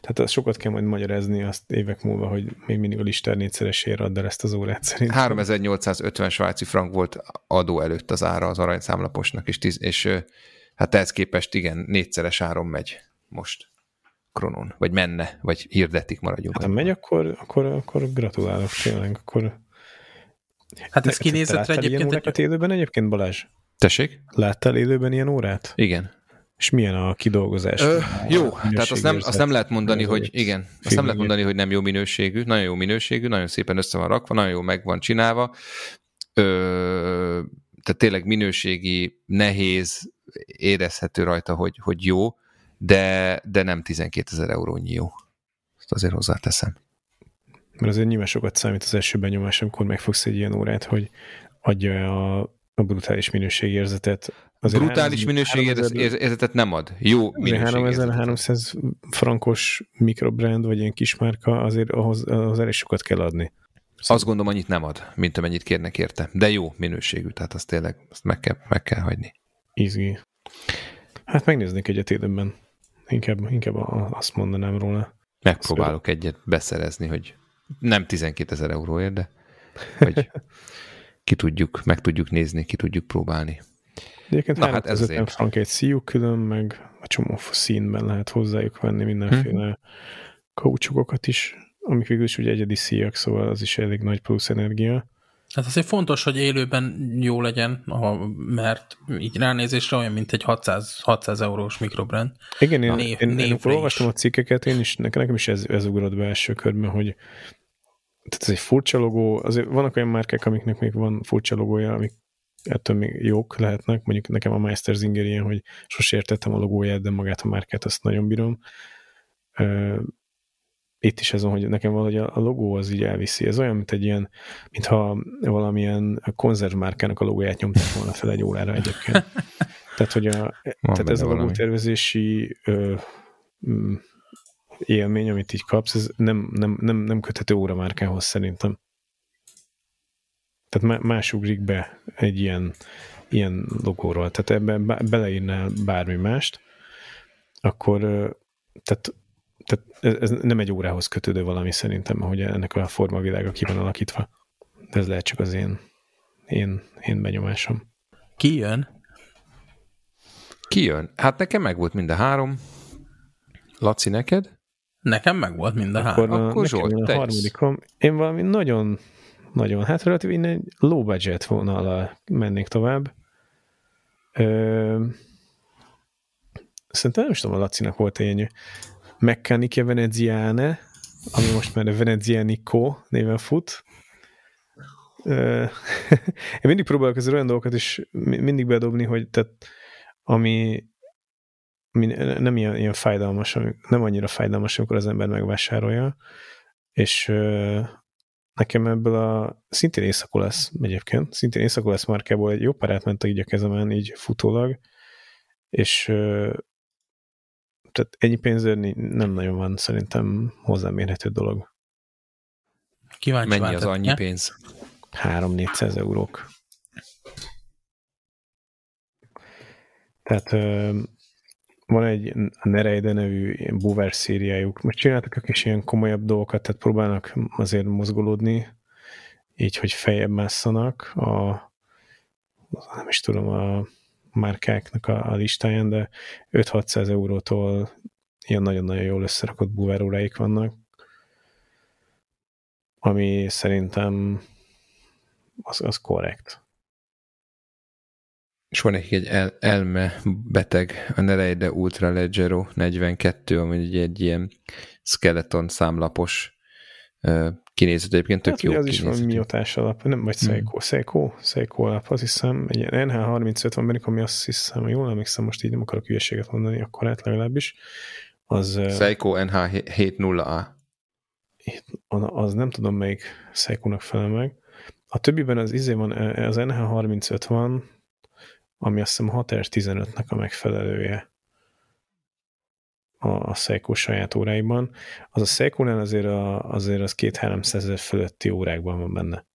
Tehát sokat kell majd magyarázni azt évek múlva, hogy még mindig a listár négyszeresére add el ezt az órát szerint. háromezer-nyolcszázötven svájci frank volt adó előtt az ára az aranyszámlaposnak, és, tíz, és hát ehhez képest igen, négyszeres áron megy most Kronon, vagy menne, vagy hirdetik, maradjunk. Hát ha megy, akkor, akkor, akkor gratulálok tényleg, akkor... Hát ez kinézetre egyébként... Láttál egy... élőben egyébként, Balázs? Tessék? Láttál élőben ilyen órát? Igen. És milyen a kidolgozás? Ö, jó, a tehát azt nem, azt nem lehet mondani, hogy igen, azt figurát. nem lehet mondani, hogy nem jó minőségű, nagyon jó minőségű, nagyon szépen össze van rakva, nagyon jó meg van csinálva, Ö, tehát tényleg minőségi, nehéz, érezhető rajta, hogy, hogy jó, de, de nem tizenkétezer eurónyi jó. Ezt azért hozzáteszem. Mert azért nyilván sokat számít az első benyomás, amikor megfogsz egy ilyen órát, hogy adja a, a brutális minőségérzetet. Azért brutális minőségérzetet nem ad. Jó minőségérzetet. háromezer-háromszáz frankos mikrobrand, vagy ilyen kismárka, azért ahhoz, ahhoz elég sokat kell adni. Szóval azt gondolom, annyit nem ad, mint amennyit kérnek érte. De jó minőségű, tehát azt tényleg azt meg, kell, meg kell hagyni. Izgi. Hát megnéznék egyet érdemben. Inkább, inkább azt mondanám róla. Megpróbálok szóval. egyet beszerezni, hogy nem tizenkétezer euróért, de hogy ki tudjuk, meg tudjuk nézni, ki tudjuk próbálni. Egyébként Na, hát ez ötven frank egy szíjuk külön, meg a csomó színben lehet hozzájuk venni mindenféle hmm. kaucsukokat is, amik végül is ugye egyedi szíjak, szóval az is elég nagy plusz energia. Hát azért fontos, hogy élőben jó legyen, mert így ránézésre olyan, mint egy hatszáz eurós mikrobrand. Igen, én, név, én, én olvastam a cikkeket, én is, nekem is ez, ez ugrott be első körben, hogy tehát ez egy furcsa logó, azért vannak olyan márkák, amiknek még van furcsa logója, amik ettől még jók lehetnek, mondjuk nekem a Meister Zinger ilyen, hogy sose értettem a logóját, de magát a márkát azt nagyon bírom. Itt is azon, hogy nekem valahogy a logó az így elviszi. Ez olyan, mint egy ilyen, mintha valamilyen konzervmárkának a logóját nyomták volna fel egy órára egyébként. Tehát, hogy a, tehát ez a logótervezési ö, élmény, amit így kapsz, ez nem, nem, nem, nem köthető óramárkához szerintem. Tehát más ugrik be egy ilyen, ilyen logóról. Tehát ebben beleírnál bármi mást, akkor tehát Tehát ez nem egy órához kötődő valami szerintem, ahogy ennek a formavilága ki van alakítva. De ez lehet csak az én, én, én benyomásom. Ki jön? Ki jön? Hát nekem meg volt mind a három. Laci, neked? Nekem meg volt mind a három. Akkor, Akkor Zsolt, te harmadikom. Én valami nagyon, nagyon hát relatív innen low budget vonallal mennék tovább. Ö... Szerintem nem is tudom, a Lacinak volt ilyen Meccanica Veneziane, ami most már a Venezianico néven fut. Én mindig próbálok ezzel olyan dolgokat is mindig bedobni, hogy tehát ami, ami nem ilyen, ilyen fájdalmas, nem annyira fájdalmas, amikor az ember megvásárolja, és nekem ebből a szintén Észak-Olasz egyébként, szintén Észak-Olasz márkából egy jó párát ment így a kezemen, így futólag, és tehát ennyi pénzért nem nagyon van szerintem hozzámérhető dolog. Kíváncsi Mennyi váltad, az annyi ne? pénz? három-négyszáz eurók. Tehát van egy Nereide nevű buver szériájuk. Most csináltak ők is ilyen komolyabb dolgokat, tehát próbálnak azért mozgolódni, így, hogy feljebb másszanak a, nem is tudom, a márkáknak a, a listáján, de öt-hatszáz eurótól ilyen nagyon-nagyon jól összerakott búváróráik vannak, ami szerintem az, az korrekt. És van nekik egy el, elme beteg, a Nereide Ultra Leggero negyvenkettő, ami egy ilyen skeleton számlapos kinézett, egyébként tök hát, jó kinézett. Az is van miótás alap, nem vagy Seiko, mm. Seiko, Seiko alap, azt hiszem, egy en há harmincöt van bennük, ami azt hiszem, jól emlékszem, most így nem akarok hülyeséget mondani, akkor hát legalábbis. Az, Seiko en há hetven á. Az nem tudom, melyik Seiko-nak felel meg. A többiben az izé van, az en há harmincöt van, ami azt hiszem hat R tizenötnek a megfelelője a, a Seiko saját óráiban. Az a Seiko-nál azért, a, azért az kétszáz-háromszáz ezer fölötti órákban van benne.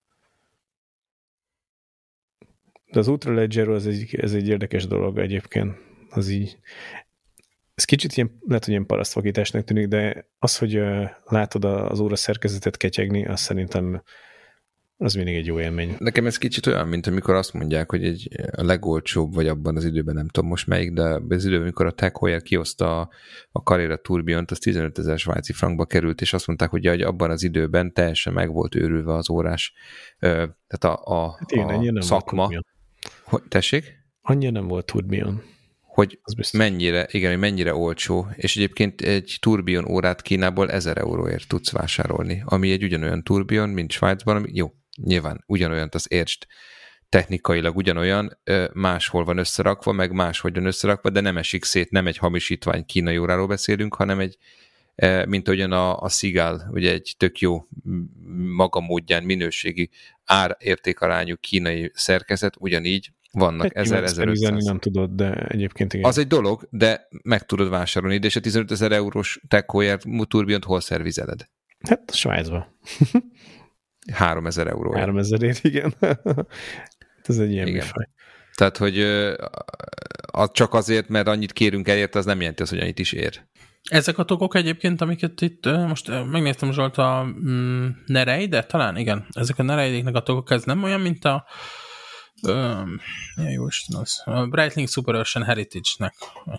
De az Ultraledger az egy, ez egy érdekes dolog egyébként. Az így, ez kicsit ilyen, lehet, hogy ilyen parasztvakításnak tűnik, de az, hogy látod az óra szerkezetet ketyegni, azt szerintem az mindig egy jó élmény. Nekem ez kicsit olyan, mint amikor azt mondják, hogy egy a legolcsóbb, vagy abban az időben, nem tudom most melyik, de az időben, amikor a Tag Heuer kioszta a, a Carrera Tourbillont, az tizenötezer svájci frankba került, és azt mondták, hogy, hogy abban az időben teljesen meg volt őrülve az órás, tehát a, a, hát igen, a szakma. Hogy, tessék? Annyira nem volt Tourbillon. Hogy mennyire, igen, hogy mennyire olcsó, és egyébként egy Tourbillon órát Kínából ezer euróért tudsz vásárolni, ami egy ugyanolyan Tourbillon, mint Svájcban, ami jó, nyilván ugyanolyan, az értsd, technikailag ugyanolyan, máshol van összerakva, meg máshol van összerakva, de nem esik szét, nem egy hamisítvány kínai óráról beszélünk, hanem egy, mint ahogyan a, a Seagull, ugye egy tök jó maga módján minőségi árértékarányú kínai szerkezet, ugyanígy vannak ezer-ezerötszáz. Nem tudod, de egyébként igen. Az egy dolog, de meg tudod vásárolni, de és a tizenötezer eurós Tag Heuer Tourbillont hol szervizeled? Hát Svájcban. háromezer euróért. háromezerért, igen. Ez egy ilyen műfaj. Tehát, hogy az csak azért, mert annyit kérünk elért, az nem jelenti az, hogy annyit is ér. Ezek a tokok egyébként, amiket itt most megnéztem, Zsolt, a mm, Nerei, de talán igen, ezek a Nereidéknek a tokok, ez nem olyan, mint a Um, jó Isten, az a Breitling Super Ocean Heritage-nek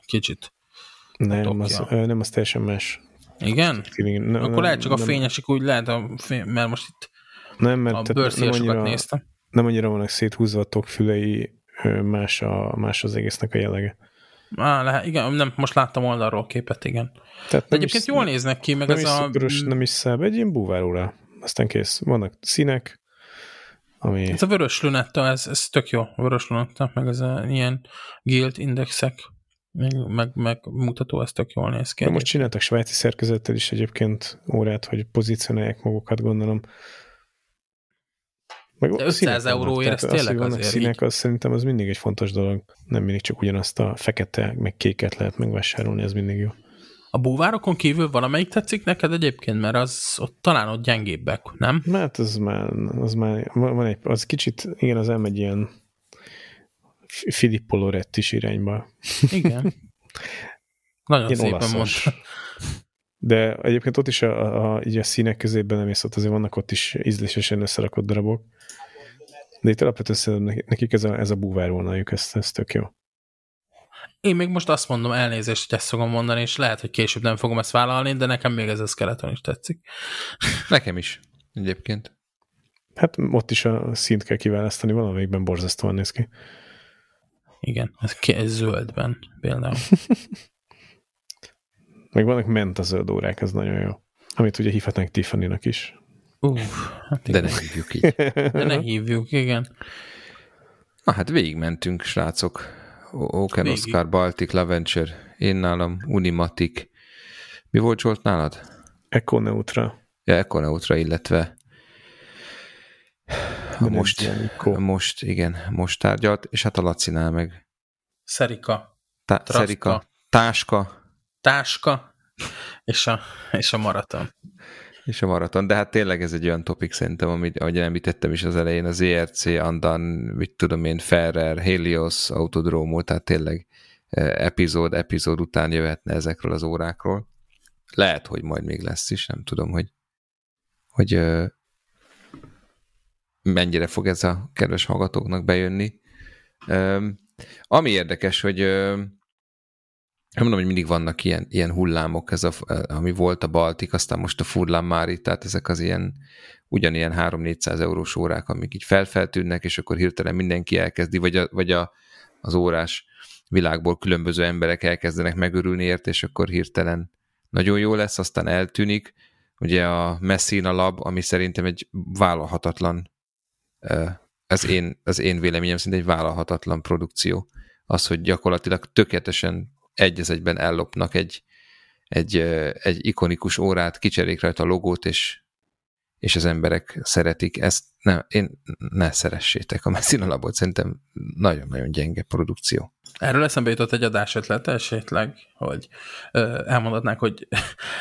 kicsit. Nem, az, nem, az teljesen más. Igen? Nem, akkor lehet csak nem, a fényesik, úgy lehet, a fény, mert most itt nem, mert a bőrszíjasokat néztem. Nem annyira vannak széthúzva a tokfülei, más, a, más az egésznek a jellege. Á, lehet, igen, nem, most láttam oldalról képet, igen. Tehát egyébként is, jól néznek ki, meg ez a... Szuperos, nem is szább, egy ilyen búváróra. Aztán kész. Vannak színek, ami... Ez a vörös lunetta, ez, ez tök jó, a vörös lunetta, meg ez a ilyen gilt indexek, meg, meg mutató, ez tök jól néz ki. De most csináltak svájci szerkezettel is egyébként órát, hogy pozícionálják magukat, gondolom. Meg de ötszáz euróért, ez tényleg az, azért színek, az szerintem az mindig egy fontos dolog. Nem mindig csak ugyanazt a fekete, meg kéket lehet megvásárolni, ez mindig jó. A búvárokon kívül valamelyik tetszik neked egyébként, mert az ott, talán ott gyengébbek, nem? Hát az már, az már van egy, az kicsit, igen, az elmegy ilyen Filippo Lorettis irányba. Igen. Nagyon ilyen szépen olaszos. Mondta. De egyébként ott is a, a, a, a színek közében nem ész, ott azért vannak ott is ízlésesen összerakott darabok. De itt alapvetően szerintem nekik ez a, ez a búvárvonaljuk, ez, ez tök jó. Én még most azt mondom, elnézést, hogy ezt fogom mondani, és lehet, hogy később nem fogom ezt vállalni, de nekem még ez a skeleton is tetszik. Nekem is, egyébként. Hát ott is a színt kell kiválasztani, valamelyikben borzasztóan néz ki. Igen, ez, ez zöldben például. Meg vannak ment a zöld órák, ez nagyon jó. Amit ugye hívhatnánk Tiffany-nak is. Uff, hát de ne hívjuk így. De ne hívjuk, igen. Na hát végigmentünk, srácok. Oken Oscar, Baltic, Laventure, én nálam, Unimatic. Mi volt, Zsolt, nálad? Echo/Neutra. Ja, Echo/Neutra, illetve most, most, igen, most tárgyalt, és hát a Lacinál meg. Serica. Tá- Serica. Táska. Táska. És a, és a maraton. És a maraton, de hát tényleg ez egy olyan topik szerintem, amit, ahogy említettem is az elején, az e er cé, Andan, mit tudom én, Ferrer, Helios, Autodromo, tehát tényleg epizód, epizód után jöhetne ezekről az órákról. Lehet, hogy majd még lesz is, nem tudom, hogy, hogy mennyire fog ez a kedves hallgatóknak bejönni. Ami érdekes, hogy nem mondom, hogy mindig vannak ilyen, ilyen hullámok, ez a, ami volt a Baltik, aztán most a Furlan-Mári, tehát ezek az ilyen ugyanilyen három-négyszáz eurós órák, amik így felfeltűnnek, és akkor hirtelen mindenki elkezdi, vagy, a, vagy a, az órás világból különböző emberek elkezdenek megörülni ért, és akkor hirtelen nagyon jó lesz, aztán eltűnik. Ugye a Messina Lab, ami szerintem egy vállalhatatlan, az én, az én véleményem szerint egy vállalhatatlan produkció. Az, hogy gyakorlatilag tökéletesen egy az egyben ellopnak egy, egy, egy ikonikus órát, kicserélik rajta a logót, és, és az emberek szeretik. Ezt nem, én ne szeressétek a Messina Labot, szerintem nagyon-nagyon gyenge produkció. Erről eszembe jutott egy adás ötlet esetleg, hogy ö, elmondhatnánk, hogy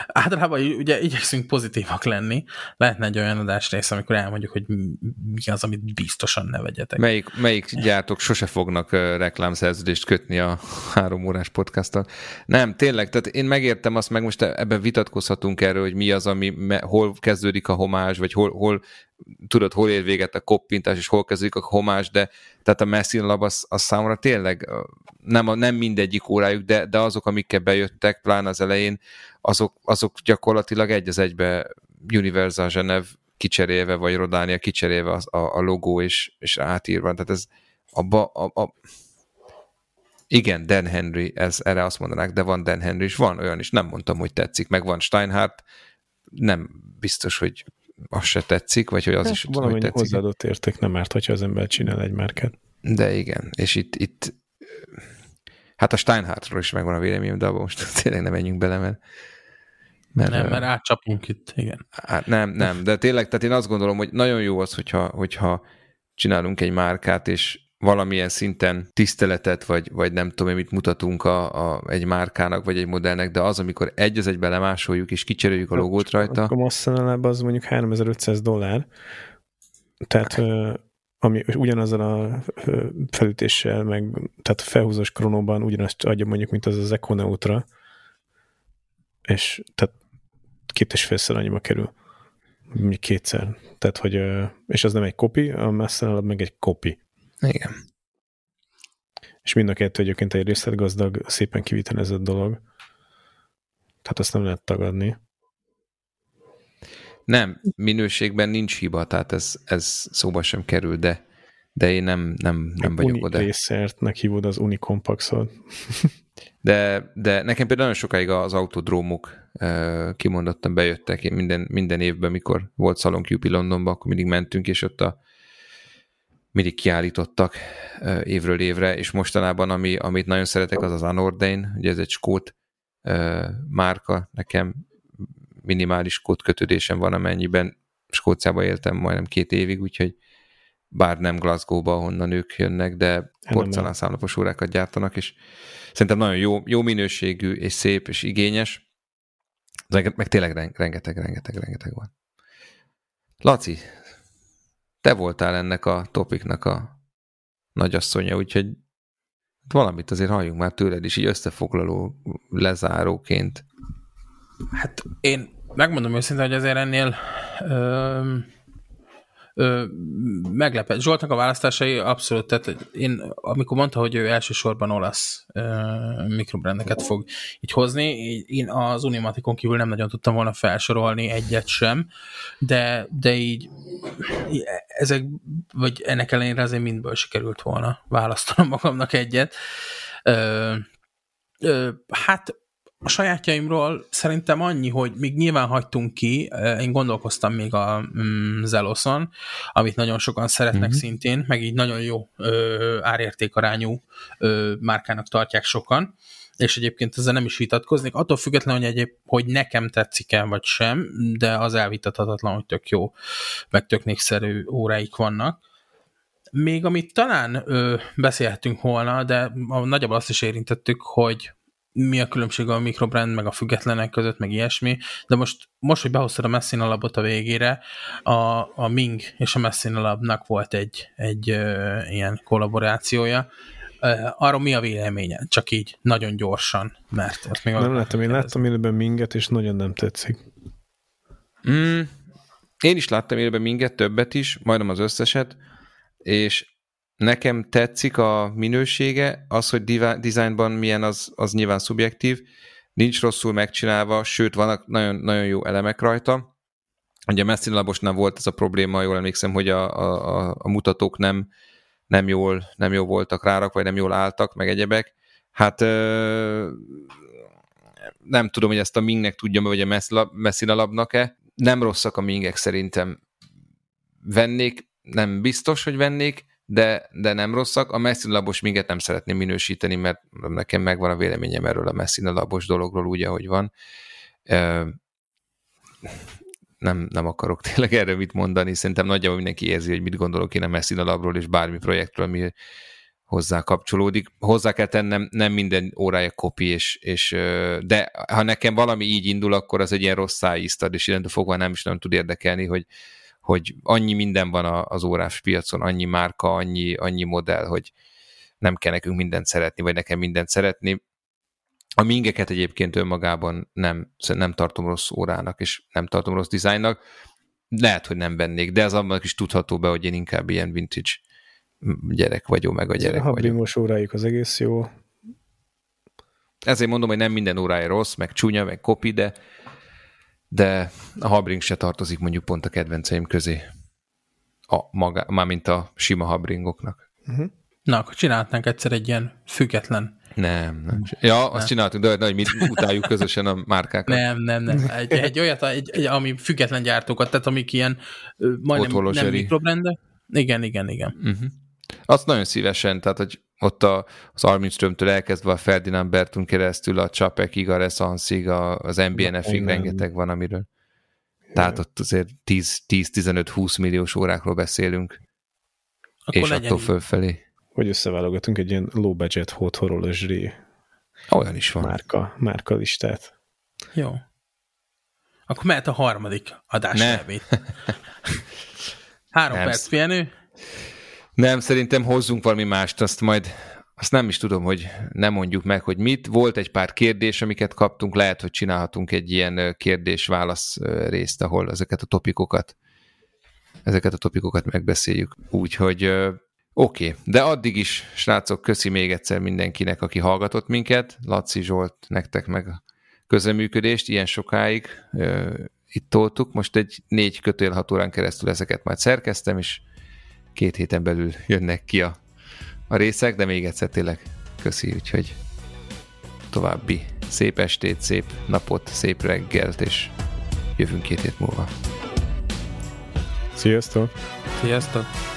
általában ugye igyekszünk pozitívak lenni. Lehetne egy olyan adás rész, amikor elmondjuk, hogy mi az, amit biztosan ne vegyetek. Melyik, melyik gyártók sose fognak ö, reklámszerződést kötni a három órás podcasttal. Nem, tényleg, tehát én megértem azt, meg most ebben vitatkozhatunk erről, hogy mi az, ami me, hol kezdődik a homázs, vagy hol, hol tudod, hol ér véget a koppintás, és hol kezdődik a homázs, de tehát a Messina Lab az, az számomra tényleg nem, a, nem mindegyik órájuk, de, de azok, amikkel bejöttek, pláne az elején, azok, azok gyakorlatilag egy az egybe Universal Genève kicserélve, vagy Rodánia kicserélve a, a, a logó és, és átírva. Tehát ez abba... A, a... Igen, Dan Henry, ez, erre azt mondanák, de van Dan Henry, és van olyan is, nem mondtam, hogy tetszik, meg van Steinhardt, nem biztos, hogy az se tetszik, vagy hogy az de is tudom, hogy tetszik. Hozzáadott érték nem árt, hogyha az ember csinál egy márkát. De igen, és itt, itt hát a Steinhardtról is megvan a véleményem, de abban most tényleg nem menjünk bele, mert, mert nem, mert átcsapunk itt, igen. Hát nem, nem, de tényleg, tehát én azt gondolom, hogy nagyon jó az, hogyha, hogyha csinálunk egy márkát, és valamilyen szinten tiszteletet, vagy, vagy nem tudom, mit mutatunk a, a, egy márkának, vagy egy modellnek, de az, amikor egy az egybe lemásoljuk, és kicseréljük a logót rajta. Akkor mostanában az mondjuk háromezer-ötszáz dollár, tehát ami ugyanazzal a felütéssel, meg tehát a felhúzós Kronóban ugyanazt adja mondjuk, mint az az Echo/Neutra, és tehát két és félszer annyiba kerül. Mondjuk kétszer. Tehát, hogy, és az nem egy kopi, a Messina Lab meg egy kopi. Igen. És mind a kettő egyébként egy részletgazdag, szépen kivitelezett dolog. Tehát azt nem lehet tagadni. Nem, minőségben nincs hiba, tehát ez, ez szóba sem kerül, de, de én nem, nem, nem vagyok oda. Unirészertnek hívod az Unicompaxot. de, de nekem például nagyon sokáig az autodrómok kimondottan bejöttek. Én minden, minden évben, mikor volt Salon Q P Londonban, akkor mindig mentünk, és ott a mindig kiállítottak évről évre, és mostanában, ami, amit nagyon szeretek, az az Anordain, ugye ez egy skót uh, márka, nekem minimális skót kötődésem van, amennyiben Skóciában éltem majdnem két évig, úgyhogy bár nem Glasgow-ba, honnan ők jönnek, de porcelán számlapos órákat gyártanak, és szerintem nagyon jó, jó minőségű, és szép, és igényes, meg tényleg rengeteg, rengeteg, rengeteg van. Laci, te voltál ennek a topiknak a nagyasszonya, úgyhogy valamit azért halljunk már tőled is, így összefoglaló, lezáróként. Hát én megmondom őszintén, hogy azért ennél ö, ö, meglepett. Zsoltnak a választásai abszolút, tehát én, amikor mondta, hogy ő elsősorban olasz ö, mikrobrendeket fog így hozni, én az Unimaticon kívül nem nagyon tudtam volna felsorolni egyet sem, de, de így ezek, vagy ennek ellenére azért mindből sikerült volna választanom magamnak egyet. Ö, ö, hát a sajátjaimról szerintem annyi, hogy még nyilván hagytunk ki, én gondolkoztam még a mm, Zeloson, amit nagyon sokan szeretnek mm-hmm. szintén, meg így nagyon jó ö, árértékarányú ö, márkának tartják sokan, és egyébként ezzel nem is vitatkoznék, attól függetlenül, hogy, egyéb, hogy nekem tetszik-e vagy sem, de az elvitathatatlan, hogy tök jó, meg tök népszerű óráik vannak. Még amit talán ö, beszélhetünk volna, de nagyjából azt is érintettük, hogy mi a különbség a mikrobrand, meg a függetlenek között, meg ilyesmi, de most, most hogy behoztad a Messina Labot a végére, a, a Ming és a Messina Labnak volt egy, egy ö, ilyen kollaborációja. Arról mi a véleménye? Csak így nagyon gyorsan, mert ott még... Nem láttam, én láttam élőben Minget, és nagyon nem tetszik. Mm, én is láttam élőben Minget, többet is, majdnem az összeset, és nekem tetszik a minősége, az, hogy divá- designban milyen, az, az nyilván szubjektív, nincs rosszul megcsinálva, sőt, vannak nagyon, nagyon jó elemek rajta. Ugye a Messina Labosnál volt ez a probléma, jól emlékszem, hogy a, a, a mutatók nem nem jól, nem jól voltak rárak, vagy nem jól álltak, meg egyebek. Hát ö, nem tudom, hogy ezt a Mingnek tudjam, vagy a Messina Labnak-e. Nem rosszak a Mingek szerintem. Vennék, nem biztos, hogy vennék, de, de nem rosszak. A Messina Labos Minget nem szeretném minősíteni, mert nekem megvan a véleményem erről a Messina Labos dologról, úgy, ahogy van. Ö, nem, nem akarok tényleg erre mit mondani, szerintem nagyjából mindenki érzi, hogy mit gondolok én a Messina labról és bármi projektről, ami hozzá kapcsolódik. Hozzá kell tennem, nem minden órája kopi, és, és, de ha nekem valami így indul, akkor az egy ilyen rossz szájíztad, és illetve fogva nem is nem tud érdekelni, hogy, hogy annyi minden van az órás piacon, annyi márka, annyi, annyi modell, hogy nem kell nekünk mindent szeretni, vagy nekem mindent szeretni. A mingeket egyébként önmagában nem, nem tartom rossz órának, és nem tartom rossz dizájnnak. Lehet, hogy nem vennék, de az abban is tudható be, hogy én inkább ilyen vintage gyerek vagy, Omega gyerek vagy. A hablimos órájuk az egész jó. Ezért mondom, hogy nem minden órája rossz, meg csúnya, meg kopi, de, de a habring se tartozik mondjuk pont a kedvenceim közé. A maga, mármint a sima habringoknak. Uh-huh. Na, akkor csinálhatnánk egyszer egy ilyen független. Nem, nem. Ja, nem. Azt csináltunk, de hogy mi utáljuk közösen a márkákat. Nem, nem, nem. Egy, egy olyat, egy, egy, ami független gyártókat, tehát amik ilyen majdnem nem mikrobrendek. Igen, igen, igen. Uh-huh. Azt nagyon szívesen, tehát hogy ott a, az Armströmtől elkezdve a Ferdinand Bertun keresztül a Csapekig, a Resanszig, az em bé en ef-ig rengeteg van, amiről. Tehát ott azért tíz-tizenöt-húsz milliós órákról beszélünk. Akkor és attól fölfelé. Hogy összeválogatunk egy ilyen low budget hot horolozsri olyan is van. Márka, márka listát. Jó. Akkor mehet a harmadik adás elvét. Három nem. perc pihenő. Nem, szerintem hozzunk valami mást, azt majd, azt nem is tudom, hogy nem mondjuk meg, hogy mit. Volt egy pár kérdés, amiket kaptunk, lehet, hogy csinálhatunk egy ilyen kérdés-válasz részt, ahol ezeket a topikokat, ezeket a topikokat megbeszéljük. Úgyhogy oké, okay. De addig is, srácok, köszi még egyszer mindenkinek, aki hallgatott minket. Laci, Zsolt, nektek meg a közreműködést, ilyen sokáig ö, itt toltuk. Most egy négy kötél hat órán keresztül ezeket majd szerkeztem, és két héten belül jönnek ki a, a részek, de még egyszer tényleg köszi, úgyhogy további szép estét, szép napot, szép reggelt, és jövünk két hét múlva. Sziasztok! Sziasztok!